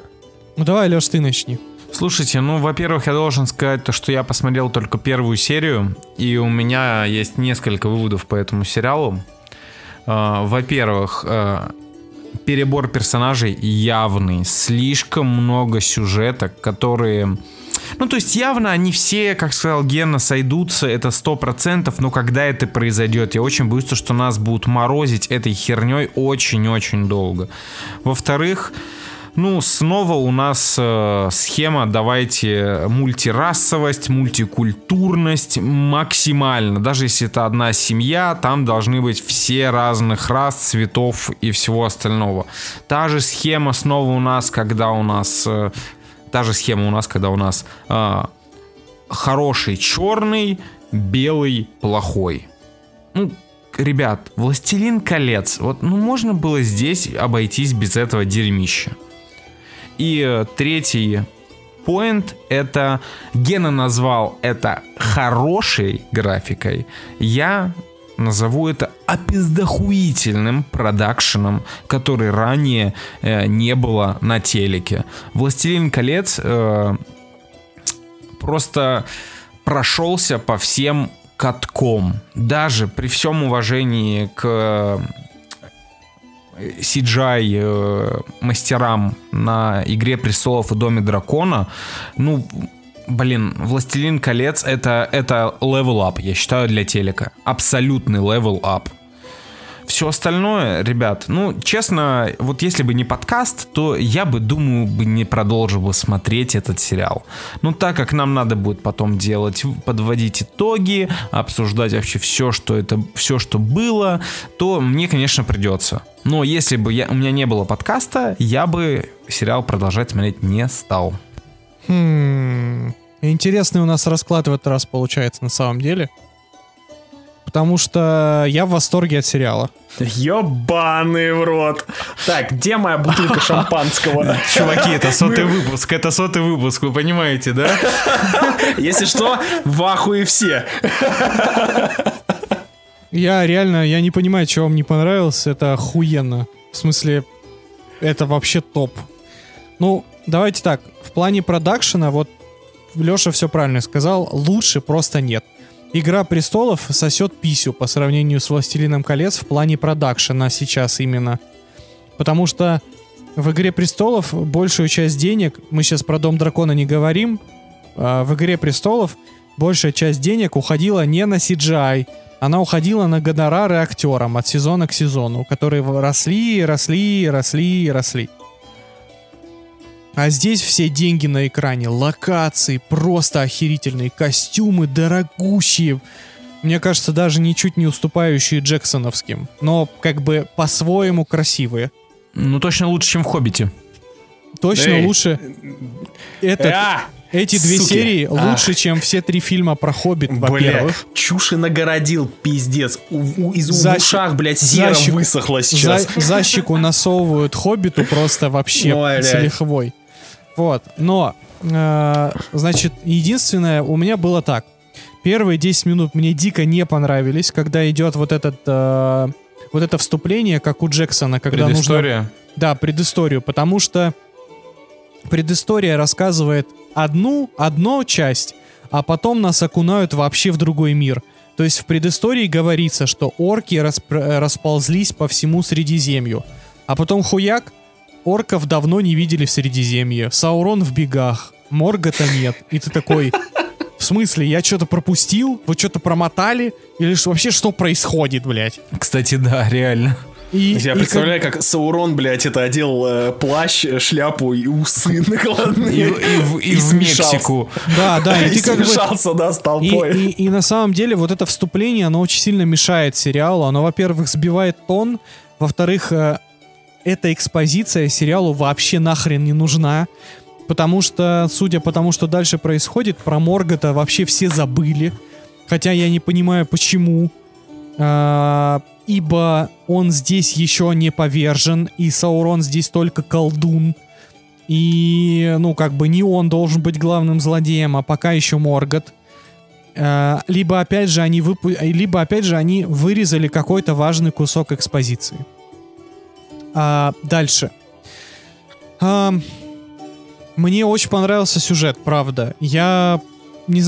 Ну давай, Леш, ты начни. Слушайте, ну, во-первых, я должен сказать то, что я посмотрел только первую серию, и у меня есть несколько выводов по этому сериалу. Во-первых, перебор персонажей явный. Слишком много сюжета, которые... Ну, то есть явно они все, как сказал Гена, сойдутся, это 100%, но когда это произойдет, я очень боюсь, что нас будут морозить этой херней очень-очень долго. Во-вторых, ну, снова у нас схема, давайте мультирасовость, мультикультурность максимально. Даже если это одна семья, там должны быть все разных рас, цветов и всего остального. Та же схема снова у нас, когда у нас... Та же схема у нас, когда у нас хороший черный, белый плохой. Ну, ребят, «Властелин колец». Вот, ну, можно было здесь обойтись без этого дерьмища. И третий поинт, это Гена назвал это хорошей графикой. Я назову это опиздохуительным продакшеном, который ранее не было на телеке. «Властелин колец» просто прошелся по всем каткам. Даже при всем уважении к CGI мастерам на «Игре престолов» и «Доме дракона», ну... Блин, «Властелин колец» это level-up, я считаю, для телека. Абсолютный level-up. Все остальное, ребят, ну, честно, вот если бы не подкаст, то я бы, думаю, не продолжил бы смотреть этот сериал. Но так как нам надо будет потом делать, подводить итоги, обсуждать вообще все, что было, то мне, конечно, придется. Но если бы у меня не было подкаста, я бы сериал продолжать смотреть не стал. Интересный у нас расклад в этот раз получается на самом деле. Потому что я в восторге от сериала. Ёбаный в рот. Так, где моя бутылка шампанского? Чуваки, это 100-й выпуск. Это 100-й выпуск, вы понимаете, да? Если что, в ахуе все. Я реально, я не понимаю, чего вам не понравилось. Это охуенно. В смысле, это вообще топ. Ну, давайте так. В плане продакшена, вот Леша все правильно сказал, лучше просто нет. «Игра престолов» сосет писю по сравнению с «Властелином колец» в плане продакшена сейчас именно. Потому что в «Игре престолов» большую часть денег, мы сейчас про «Дом дракона» не говорим, в «Игре престолов» большая часть денег уходила не на CGI, она уходила на гонорары актерам от сезона к сезону, которые росли. А здесь все деньги на экране, локации просто охерительные, костюмы дорогущие, мне кажется, даже ничуть не уступающие джексоновским, но как бы по-своему красивые. Ну точно лучше, чем в «Хоббите». Точно лучше. Эти две серии лучше, чем все три фильма про «Хоббит», во-первых. Бля, чуши нагородил, пиздец. В ушах, блядь, сера высохла сейчас. За щеку насовывают «Хоббиту» просто вообще с лихвой. Вот, но, значит, единственное, у меня было так. Первые 10 минут мне дико не понравились, когда идет вот это вступление, как у Джексона. Когда предыстория? Нужно, да, предысторию, потому что предыстория рассказывает одну часть, а потом нас окунают вообще в другой мир. То есть в предыстории говорится, что орки расползлись по всему Средиземью, а потом хуяк, орков давно не видели в Средиземье. Саурон в бегах, Моргота нет. И ты такой, в смысле, я что-то пропустил? Вы что-то промотали? Или вообще что происходит, блядь? Кстати, да, реально. Я представляю, как Саурон, блядь, это одел плащ, шляпу и усы накладные. И в Мексику. Да, да. И смешался, да, с толпой. И на самом деле вот это вступление, оно очень сильно мешает сериалу. Оно, во-первых, сбивает тон. Во-вторых, эта экспозиция сериалу вообще нахрен не нужна. Потому что, судя по тому, что дальше происходит, про Моргота вообще все забыли. Хотя я не понимаю, почему. ибо он здесь еще не повержен, и Саурон здесь только колдун. И, ну, как бы не он должен быть главным злодеем, а пока еще Моргот. Либо, опять же, они вырезали какой-то важный кусок экспозиции. Дальше. Мне очень понравился сюжет, правда. Мне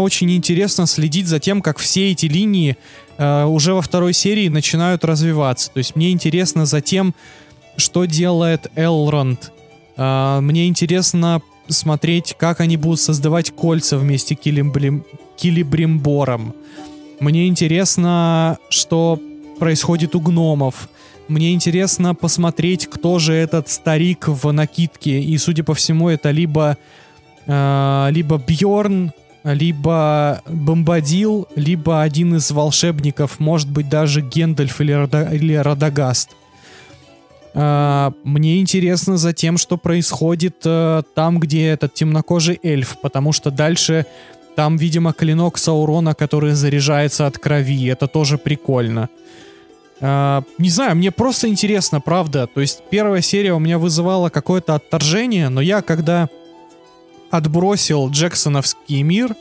очень интересно следить за тем, как все эти линии уже во второй серии начинают развиваться. То есть мне интересно за тем, что делает Элронд. Мне интересно смотреть, как они будут создавать кольца вместе Килибримбором. Мне интересно, что происходит у гномов. Мне интересно посмотреть, кто же этот старик в накидке. И, судя по всему, это либо Бьорн, либо Бомбадил, либо один из волшебников, может быть, даже Гендальф или Радагаст. Мне интересно за тем, что происходит там, где этот темнокожий эльф, потому что дальше там, видимо, клинок Саурона, который заряжается от крови. Это тоже прикольно. Не знаю, мне просто интересно, правда. То есть первая серия у меня вызывала какое-то отторжение, но я когда отбросил джексоновский мир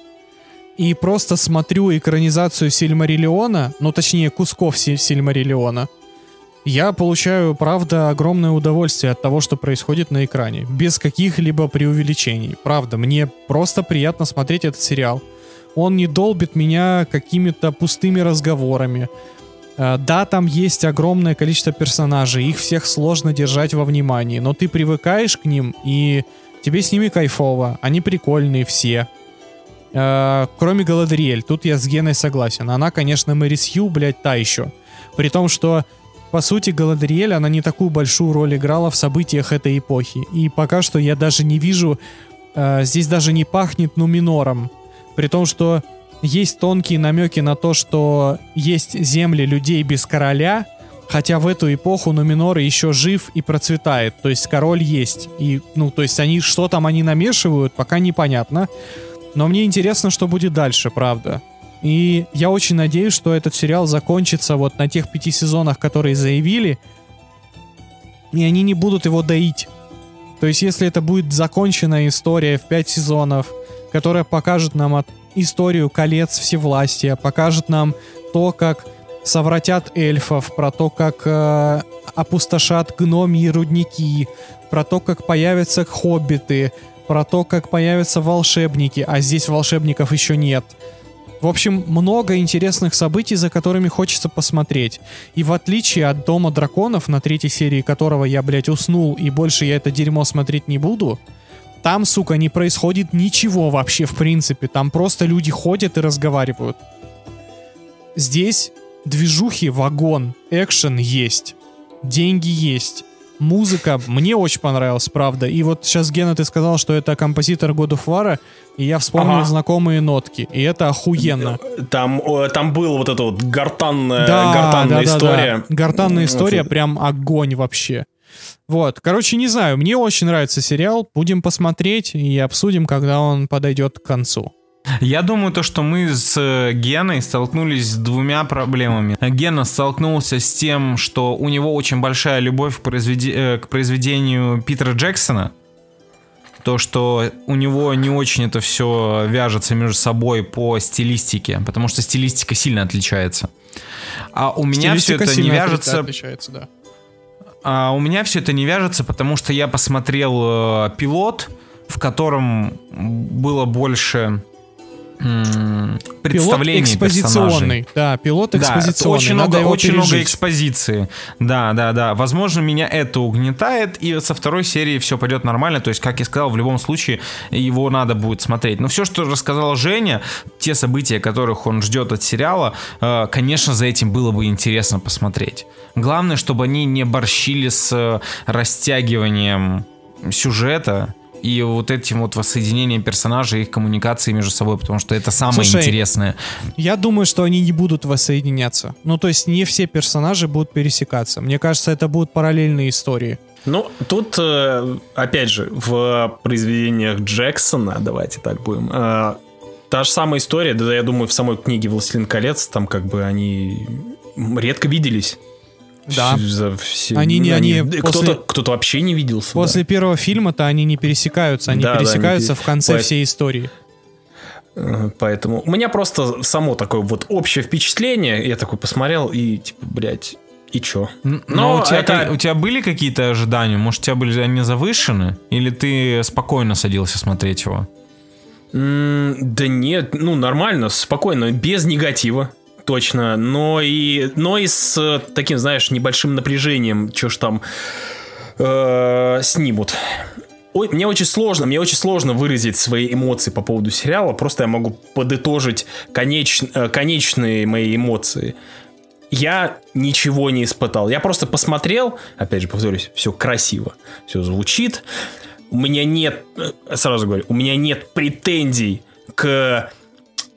и просто смотрю экранизацию Сильмариллиона, ну, точнее, кусков Сильмариллиона, я получаю, правда, огромное удовольствие от того, что происходит на экране. Без каких-либо преувеличений. Правда, мне просто приятно смотреть этот сериал. Он не долбит меня какими-то пустыми разговорами. Да, там есть огромное количество персонажей, их всех сложно держать во внимании, но ты привыкаешь к ним, и тебе с ними кайфово. Они прикольные все. Кроме Галадриэль. Тут я с Геной согласен. Она, конечно, Мэри Сью, блядь, та еще. При том, что по сути, Галадриэль, она не такую большую роль играла в событиях этой эпохи. И пока что я даже не вижу... здесь даже не пахнет Нуменором. При том, что есть тонкие намеки на то, что есть земли людей без короля, хотя в эту эпоху Нуменор еще жив и процветает. То есть король есть. И, ну, то есть они, что там они намешивают, пока непонятно. Но мне интересно, что будет дальше, правда. И я очень надеюсь, что этот сериал закончится вот на тех 5 сезонах, которые заявили, и они не будут его доить. То есть если это будет законченная история в 5 сезонов, которая покажет нам историю колец всевластия, покажет нам то, как совратят эльфов, про то, как опустошат гномьи рудники, про то, как появятся хоббиты, про то, как появятся волшебники, а здесь волшебников еще нет. В общем, много интересных событий, за которыми хочется посмотреть. И в отличие от «Дома драконов», на 3-й серии которого я, блядь, уснул, и больше я это дерьмо смотреть не буду, там, сука, не происходит ничего вообще, в принципе. Там просто люди ходят и разговаривают. Здесь движухи вагон, экшен есть, деньги есть, музыка. Мне очень понравилась, правда. И вот сейчас, Гена, ты сказал, что это композитор God of War, и я вспомнил знакомые нотки. И это охуенно. Там была вот эта вот гортанная история. Да. Гортанная история, прям огонь вообще. Вот, короче, не знаю, мне очень нравится сериал. Будем посмотреть и обсудим, когда он подойдет к концу. Я думаю, то, что мы с Геной столкнулись с двумя проблемами. Гена столкнулся с тем, что у него очень большая любовь к произведению Питера Джексона. То, что у него не очень это все вяжется между собой по стилистике, потому что стилистика сильно отличается. А у меня все это не вяжется... Да. А у меня все это не вяжется, потому что я посмотрел пилот, в котором было больше... представление экспозиционный персонажей. Да, пилот экспозиционный. Да, очень много экспозиции. Да. Возможно, меня это угнетает, и со второй серии все пойдет нормально. То есть, как я сказал, в любом случае его надо будет смотреть. Но все, что рассказал Женя, те события, которых он ждет от сериала, конечно, за этим было бы интересно посмотреть. Главное, чтобы они не борщили с растягиванием сюжета и вот этим вот воссоединением персонажей, их коммуникации между собой, потому что это самое интересное. Я думаю, что они не будут воссоединяться. Ну, то есть не все персонажи будут пересекаться. Мне кажется, это будут параллельные истории. Ну, тут, опять же, в произведениях Джексона, давайте так будем, Та же самая история, да, я думаю, в самой книге «Властелин колец», там как бы они редко виделись. Да. Они после... кто-то вообще не виделся. После первого фильма-то они не пересекаются. Они пересекаются в конце всей истории. Поэтому у меня просто само такое вот общее впечатление. Я такой посмотрел и типа, блядь, и чё? Но у тебя были какие-то ожидания? Может, у тебя были они завышены? Или ты спокойно садился смотреть его? Да нет, ну нормально, спокойно, без негатива. Точно, но и с таким, знаешь, небольшим напряжением, что ж там снимут. Ой, мне очень сложно выразить свои эмоции по поводу сериала, просто я могу подытожить конечные мои эмоции. Я ничего не испытал, я просто посмотрел, опять же повторюсь, все красиво, все звучит, у меня нет претензий к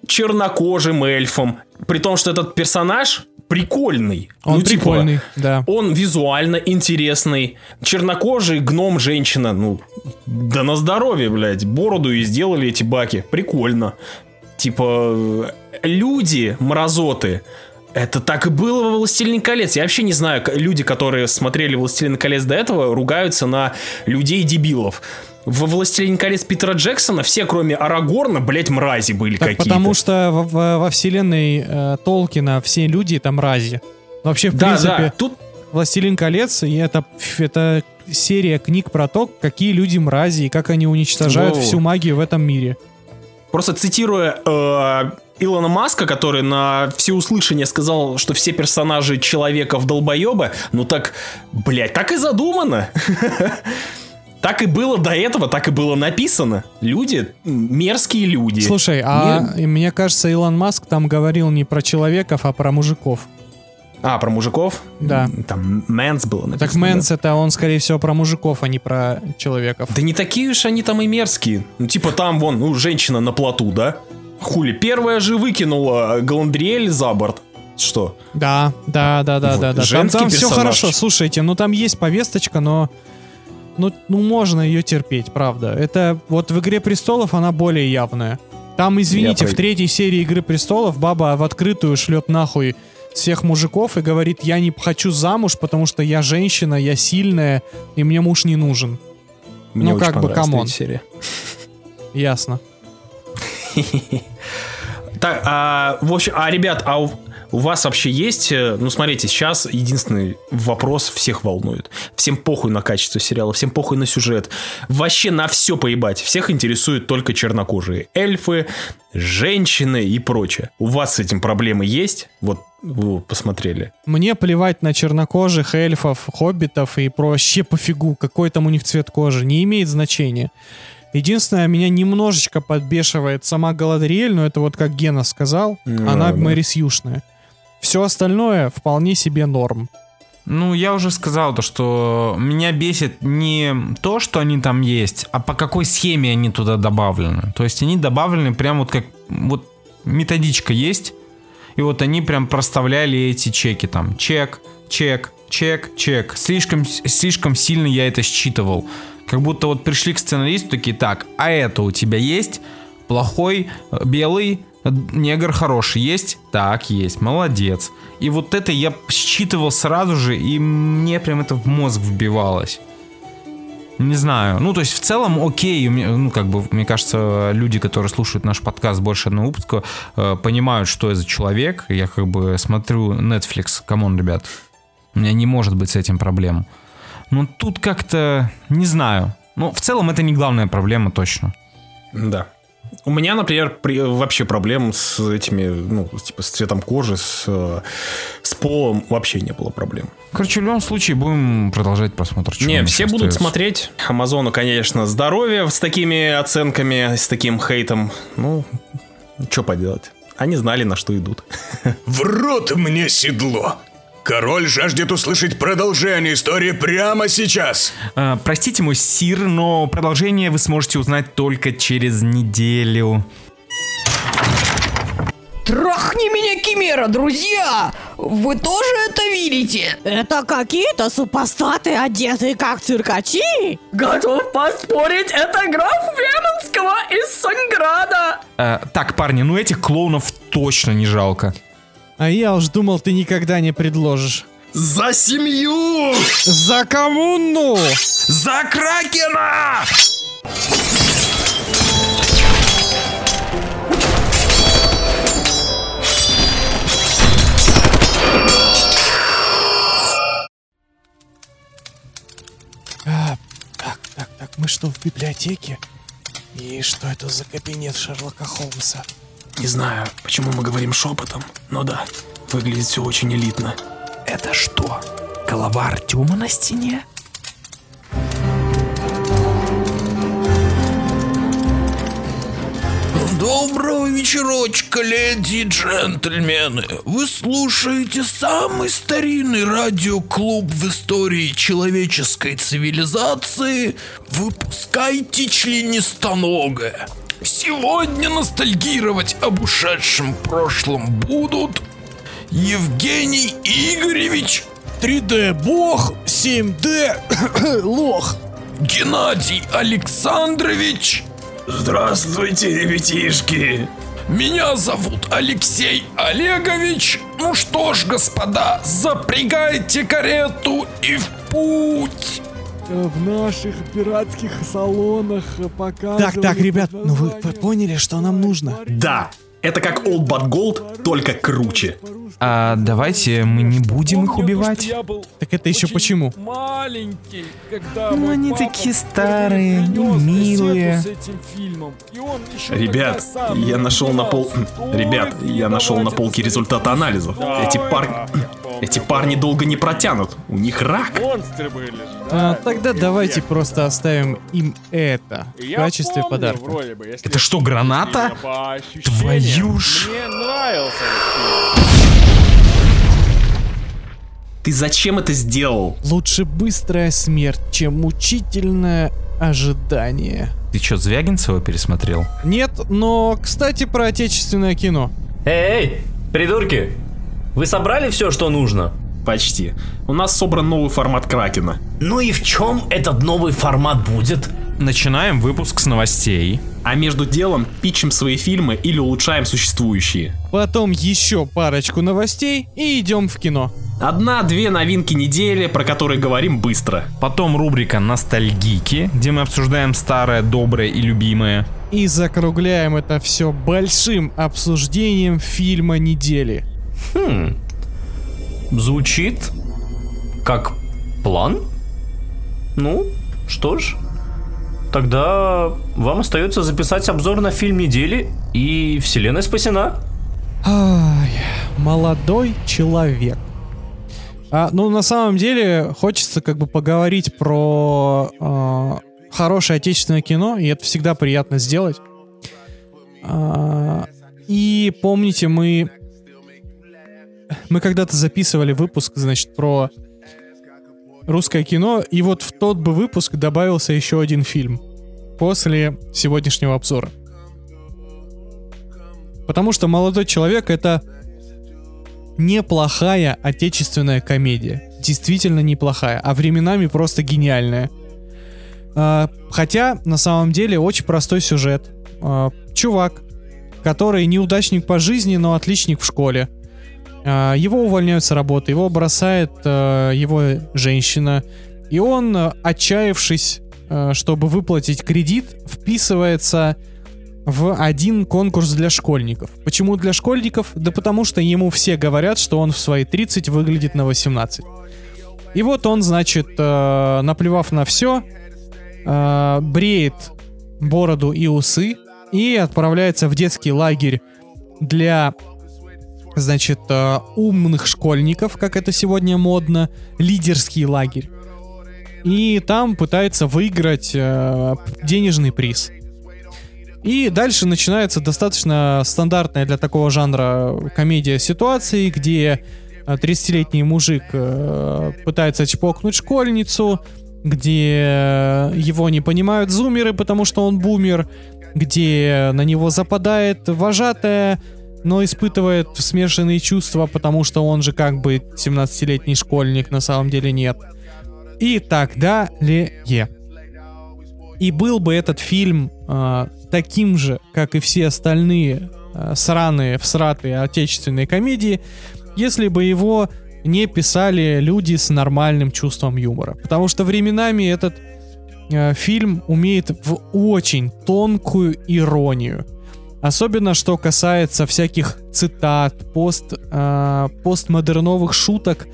чернокожим эльфам. При том, что этот персонаж прикольный. Он прикольный, да. Он визуально интересный. Чернокожий гном-женщина. Ну, да на здоровье, блядь. Бороду и сделали эти баки. Прикольно. Типа, люди мразоты. Это так и было во «Властелине колец». Я вообще не знаю, люди, которые смотрели «Властелин колец» до этого, ругаются на людей-дебилов. Во «Властелине колец» Питера Джексона все, кроме Арагорна, блять, мрази были так какие-то. Потому что во вселенной Толкина все люди это мрази. Вообще, в принципе, да. Тут... «Властелин колец» — это серия книг про то, какие люди мрази и как они уничтожают всю магию в этом мире. Просто цитируя... Илона Маска, который на всеуслышание сказал, что все персонажи человеков долбоебы, ну так, блядь, так и задумано. Так и было до этого, так и было написано. Люди, мерзкие люди. Слушай, а мне кажется, Илон Маск там говорил не про человеков, а про мужиков. А, про мужиков? Да. Там мэнс было написано. Так мэнс, да? Это он, скорее всего, про мужиков, а не про человеков. Да не такие уж они там и мерзкие. Ну типа там, вон, женщина на плоту, да? Хули, первая же выкинула Галадриэль за борт. Что? Да. Женский там все хорошо, слушайте, там есть повесточка, но... можно ее терпеть, правда. Это вот в «Игре престолов» она более явная. Там, извините, в третьей серии «Игры престолов» баба в открытую шлет нахуй всех мужиков и говорит: я не хочу замуж, потому что я женщина, я сильная, и мне муж не нужен. Мне очень понравилась третья серия. Ясно. Так, в общем, ребят, у вас вообще есть... Ну, смотрите, сейчас единственный вопрос всех волнует. Всем похуй на качество сериала, всем похуй на сюжет. Вообще на все поебать. Всех интересуют только чернокожие эльфы, женщины и прочее. У вас с этим проблемы есть? Вот вы посмотрели. Мне плевать на чернокожих эльфов, хоббитов и вообще пофигу, какой там у них цвет кожи. Не имеет значения. Единственное, меня немножечко подбешивает сама Галадриэль, но это вот как Гена сказал, она мэрисьюшная. Все остальное вполне себе норм. Ну, я уже сказал то, что меня бесит не то, что они там есть, а по какой схеме они туда добавлены. То есть они добавлены прям вот как... Вот методичка есть, и вот они прям проставляли эти чеки там. Чек. Слишком сильно я это считывал. Как будто вот пришли к сценаристу, такие: так, а это у тебя есть? Плохой, белый, негр хороший есть? Так, есть, молодец. И вот это я считывал сразу же, и мне прям это в мозг вбивалось. Не знаю, ну то есть в целом окей, мне кажется, люди, которые слушают наш подкаст больше одного выпуска, понимают, что я за человек. Я смотрю Netflix, камон, ребят, у меня не может быть с этим проблем. Ну, тут как-то, не знаю. Но в целом это не главная проблема, точно. Да. У меня, например, вообще проблем с этими, с цветом кожи, с полом вообще не было проблем. Короче, в любом случае будем продолжать просмотр. Не, все будут смотреть. Амазону, конечно, здоровье с такими оценками, с таким хейтом. Ну, что поделать. Они знали, на что идут. В рот мне седло! Король жаждет услышать продолжение истории прямо сейчас. Простите, мой сир, но продолжение вы сможете узнать только через неделю. Трахни меня, Кимера, друзья! Вы тоже это видите? Это какие-то супостаты, одетые как циркачи. Готов поспорить, это граф Веменского из Сонграда. Так, парни, ну этих клоунов точно не жалко. А я уж думал, ты никогда не предложишь. За семью! За коммуну! За Кракена! Так, мы что, в библиотеке? И что это за кабинет Шерлока Холмса? Не знаю, почему мы говорим шепотом, но да, выглядит все очень элитно. Это что, голова Артёма на стене? Доброго вечерочка, леди и джентльмены! Вы слушаете самый старинный радиоклуб в истории человеческой цивилизации. Выпускайте членистоногое. Сегодня ностальгировать об ушедшем прошлом будут Евгений Игоревич 3D бог, 7D лох, Геннадий Александрович. Здравствуйте, ребятишки! Меня зовут Алексей Олегович. Ну что ж, господа, запрягайте карету и в путь! В наших пиратских салонах показывают... Так, ребят, ну вы поняли, что нам нужно? Да, это как Old But Gold, только круче. А давайте мы не будем их убивать. Так это еще почему? Ну они такие старые, милые. Ребят, я нашел на полке результаты анализов. Эти парни долго не протянут. У них рак. Тогда давайте просто оставим им это в качестве подарка. Это что, граната? Твою ж... Ты зачем это сделал? Лучше быстрая смерть, чем мучительное ожидание. Ты что, Звягинцева пересмотрел? Нет, но, кстати, про отечественное кино. Эй, придурки! Вы собрали все, что нужно? Почти. У нас собран новый формат Кракена. Ну и в чем этот новый формат будет? Начинаем выпуск с новостей. А между делом пичем свои фильмы или улучшаем существующие. Потом еще парочку новостей и идем в кино. 1-2 новинки недели, про которые говорим быстро. Потом рубрика «Ностальгики», где мы обсуждаем старое, доброе и любимое. И закругляем это все большим обсуждением фильма недели. Звучит как план? Ну, что ж, тогда вам остается записать обзор на фильм недели, и вселенная спасена. Ай, молодой человек. Ну, на самом деле, хочется как бы поговорить про хорошее отечественное кино, и это всегда приятно сделать. И помните, мы когда-то записывали выпуск, значит, про русское кино, и вот в тот бы выпуск добавился еще один фильм после сегодняшнего обзора. Потому что «Молодой человек» — это неплохая отечественная комедия. Действительно неплохая, а временами просто гениальная. Хотя, на самом деле, очень простой сюжет. Чувак, который неудачник по жизни, но отличник в школе. Его увольняют с работы, его бросает его женщина. И он, отчаявшись, чтобы выплатить кредит, вписывается в один конкурс для школьников. Почему для школьников? Да потому что ему все говорят, что он в свои 30 выглядит на 18. И вот он, значит, наплевав на все, бреет бороду и усы и отправляется в детский лагерь для... Значит, умных школьников, как это сегодня модно, лидерский лагерь. И там пытается выиграть денежный приз. И дальше начинается достаточно стандартная для такого жанра комедия ситуации, где 30-летний мужик пытается чпокнуть школьницу, где его не понимают зумеры, потому что он бумер, где на него западает вожатая, но испытывает смешанные чувства, потому что он же как бы 17-летний школьник, на самом деле нет. И так далее. И был бы этот фильм таким же, как и все остальные сраные, всратые отечественные комедии, если бы его не писали люди с нормальным чувством юмора. Потому что временами этот фильм умеет в очень тонкую иронию. Особенно, что касается всяких цитат, постмодерновых шуток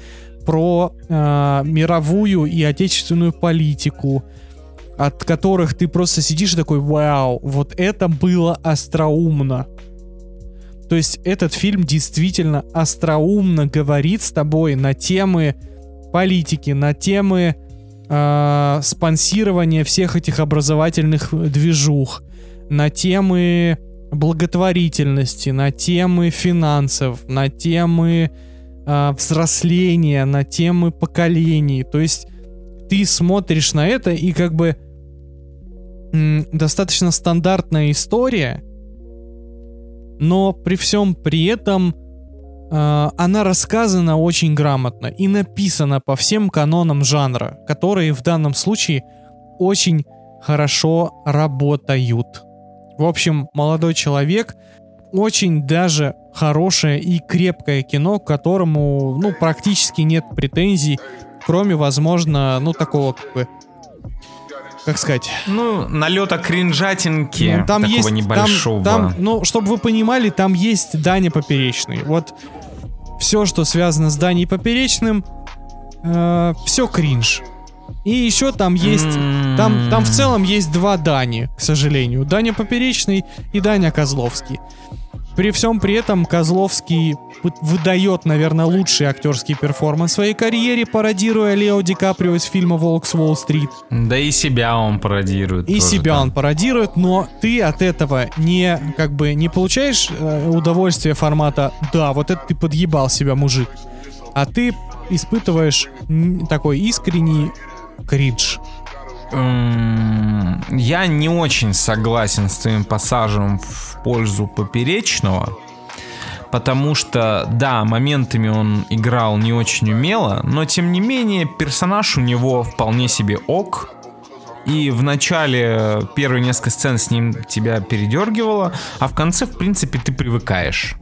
про мировую и отечественную политику, от которых ты просто сидишь и такой: вау, вот это было остроумно. То есть этот фильм действительно остроумно говорит с тобой на темы политики, на темы спонсирования всех этих образовательных движух, на темы благотворительности, на темы финансов, на темы взросления, на темы поколений. То есть ты смотришь на это, и как бы достаточно стандартная история, но при всем при этом она рассказана очень грамотно и написана по всем канонам жанра, которые в данном случае очень хорошо работают. В общем, «Молодой человек» очень даже хорошее и крепкое кино, к которому, ну, практически нет претензий, кроме, возможно, ну, такого, как бы, как сказать... Ну, налета кринжатинки, ну, там такого есть, небольшого. Ну, чтобы вы понимали, там есть Даня Поперечный. Вот все, что связано с Даней Поперечным, все кринж. И еще там есть... Там в целом есть два Дани, к сожалению. Даня Поперечный и Даня Козловский. При всем при этом Козловский выдает, наверное, лучший актерский перформанс в своей карьере, пародируя Лео Ди Каприо из фильма «Волк с Уолл-стрит». Да и себя он пародирует. И тоже, себя да. Он пародирует, но ты от этого не, как бы, не получаешь удовольствия формата «да, вот это ты подъебал себя, мужик», а ты испытываешь такой искренний кринж. Я не очень согласен с твоим пассажем в пользу Поперечного, потому что, да, моментами он играл не очень умело, но тем не менее персонаж у него вполне себе ок. И в начале первые несколько сцен с ним тебя передергивало, а в конце, в принципе, ты привыкаешь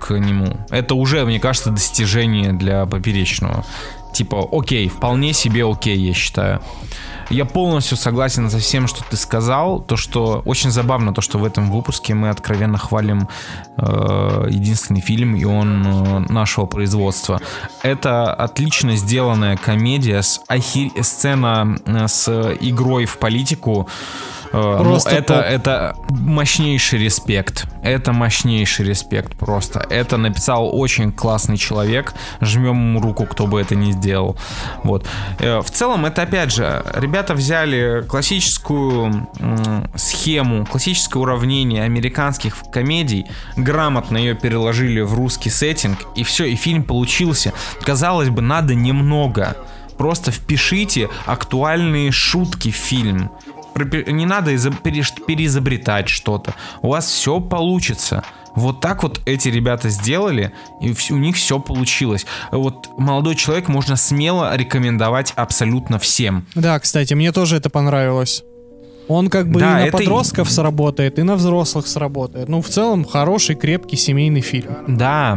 к нему. Это уже, мне кажется, достижение для Поперечного. Типа, окей, вполне себе окей, я считаю. Я полностью согласен со всем, что ты сказал. То, что очень забавно, то, что в этом выпуске мы откровенно хвалим единственный фильм, и он нашего производства. Это отлично сделанная комедия с сцена с игрой в политику. Просто это мощнейший респект. Это мощнейший респект просто. Это написал очень классный человек. Жмем ему руку, кто бы это ни сделал. Вот. В целом, это опять же, ребята взяли классическую схему, классическое уравнение американских комедий, грамотно ее переложили в русский сеттинг, и все, и фильм получился. Казалось бы, надо немного. Просто впишите актуальные шутки в фильм. Не надо переизобретать что-то. У вас все получится. Вот так вот эти ребята сделали, и у них все получилось. Вот «Молодой человек» можно смело рекомендовать абсолютно всем. Да, кстати, мне тоже это понравилось. Он как бы да, и на подростков сработает, и на взрослых сработает. Ну, в целом, хороший, крепкий семейный фильм. Да.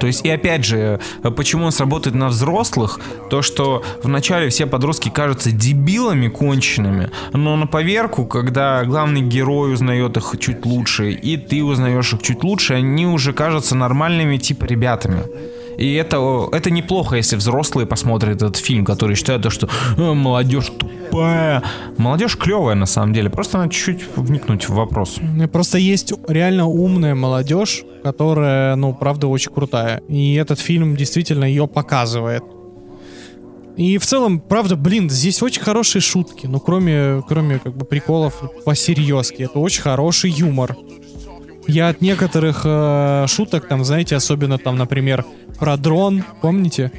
То есть, и опять же, почему он сработает на взрослых? То, что вначале все подростки кажутся дебилами конченными, но на поверку, когда главный герой узнает их чуть лучше, и ты узнаешь их чуть лучше, они уже кажутся нормальными типа ребятами. И это неплохо, если взрослые посмотрят этот фильм, которые считают, что молодежь тупая. Молодежь клевая, на самом деле. Просто надо чуть-чуть вникнуть в вопрос. Просто есть реально умная молодежь, которая, ну, правда, очень крутая. И этот фильм действительно ее показывает. И в целом, правда, блин, здесь очень хорошие шутки. Ну, кроме как бы приколов по-серьезки. Это очень хороший юмор. Я от некоторых шуток, там, знаете, особенно там, например, про дрон, помните?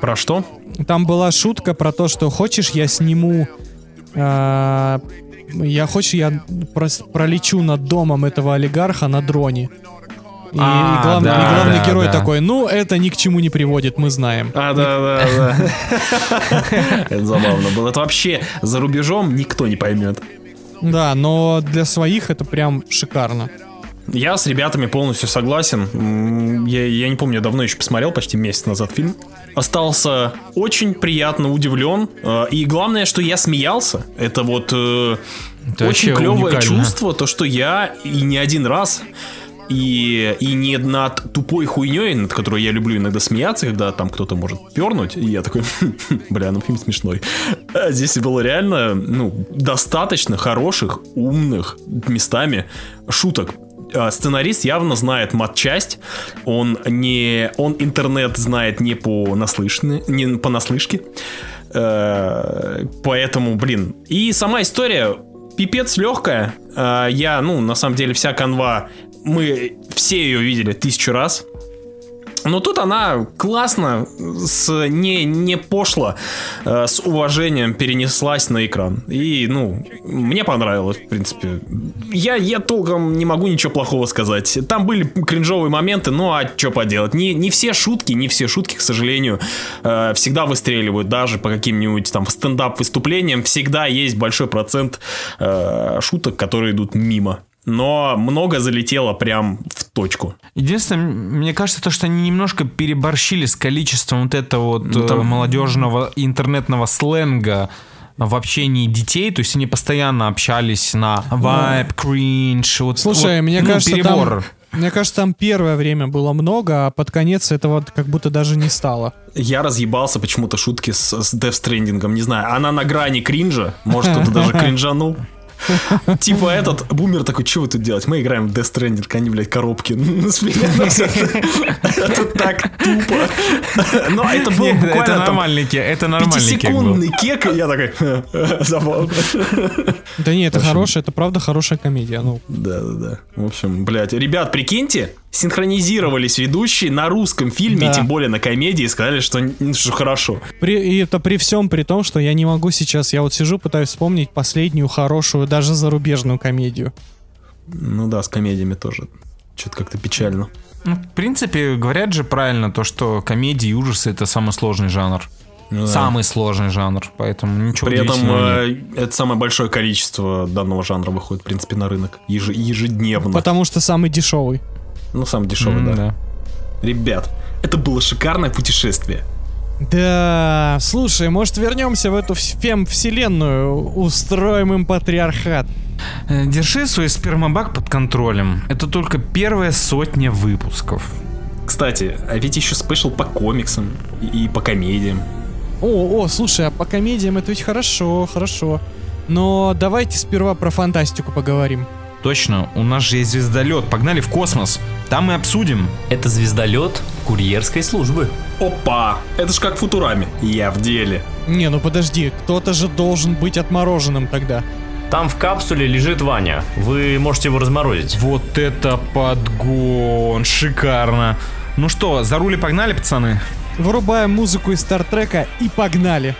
Про что? Там была шутка про то, что хочешь, я сниму... я пролечу над домом этого олигарха на дроне. И главный герой такой, ну, это ни к чему не приводит, мы знаем. Это забавно было. Это вообще за рубежом никто не поймет. Да, но для своих это прям шикарно. Я с ребятами полностью согласен. Я не помню, я давно еще посмотрел, почти месяц назад фильм. Остался очень приятно удивлен. И главное, что я смеялся. Это вот это очень клевое уникально. Чувство, то, что я и не один раз... И не над тупой хуйней, над которой я люблю иногда смеяться, когда там кто-то может пернуть, и я такой, бля, ну фильм смешной. А здесь было реально, ну, достаточно хороших, умных местами шуток. Сценарист явно знает матчасть, он интернет знает не по наслышке, поэтому, блин. И сама история пипец легкая. На самом деле, вся канва... Мы все ее видели 1000 раз. Но тут она классно, не пошло, с уважением перенеслась на экран. И, мне понравилось, в принципе. Я толком не могу ничего плохого сказать. Там были кринжовые моменты, ну а что поделать. Не все шутки, к сожалению, всегда выстреливают. Даже по каким-нибудь там стендап-выступлениям всегда есть большой процент шуток, которые идут мимо. Но много залетело прям в точку. Единственное, мне кажется, то, что они немножко переборщили с количеством вот этого молодежного интернетного сленга в общении детей. То есть они постоянно общались на вайб, кринж. Мне кажется, перебор. Мне кажется, там первое время было много, а под конец этого как будто даже не стало. Я разъебался почему-то шутки с Death Stranding, не знаю. Она на грани кринжа, может, кто-то даже кринжанул. Типа этот бумер такой, что вы тут делать? Мы играем в Death Stranding, они, блядь, коробки. Это так тупо. Но это был буквально нормальненький. Это нормальный кек. 5-секундный кек, и я такой, забавно. Да не, это хорошая, это правда хорошая комедия. Да. В общем, блядь, ребят, прикиньте, синхронизировались ведущие на русском фильме, да. Тем более на комедии, и сказали, что хорошо. И это при всем при том, что я не могу сейчас, я вот сижу, пытаюсь вспомнить последнюю хорошую, даже зарубежную комедию. Ну да, с комедиями тоже что-то как-то печально. В принципе, говорят же правильно то, что комедии и ужасы — это самый сложный жанр. Да. Самый сложный жанр, поэтому ничего удивительного. При этом это самое большое количество данного жанра выходит, в принципе, на рынок ежедневно. Потому что самый дешевый. Самый дешевый, да. Ребят, это было шикарное путешествие. Да, слушай, может вернемся в эту фем-вселенную, устроим им патриархат. Держи свой спермобак под контролем. Это только первая 100 выпусков. Кстати, а ведь еще спешл по комиксам и по комедиям. Слушай, а по комедиям это ведь хорошо. Но давайте сперва про фантастику поговорим. Точно, у нас же есть звездолет. Погнали в космос. Там мы обсудим. Это звездолет курьерской службы. Опа! Это ж как Футурами. Я в деле. Не, ну подожди, кто-то же должен быть отмороженным тогда. Там в капсуле лежит Ваня. Вы можете его разморозить. Вот это подгон! Шикарно! Ну что, за руль и погнали, пацаны? Вырубаем музыку из Стартрека и погнали!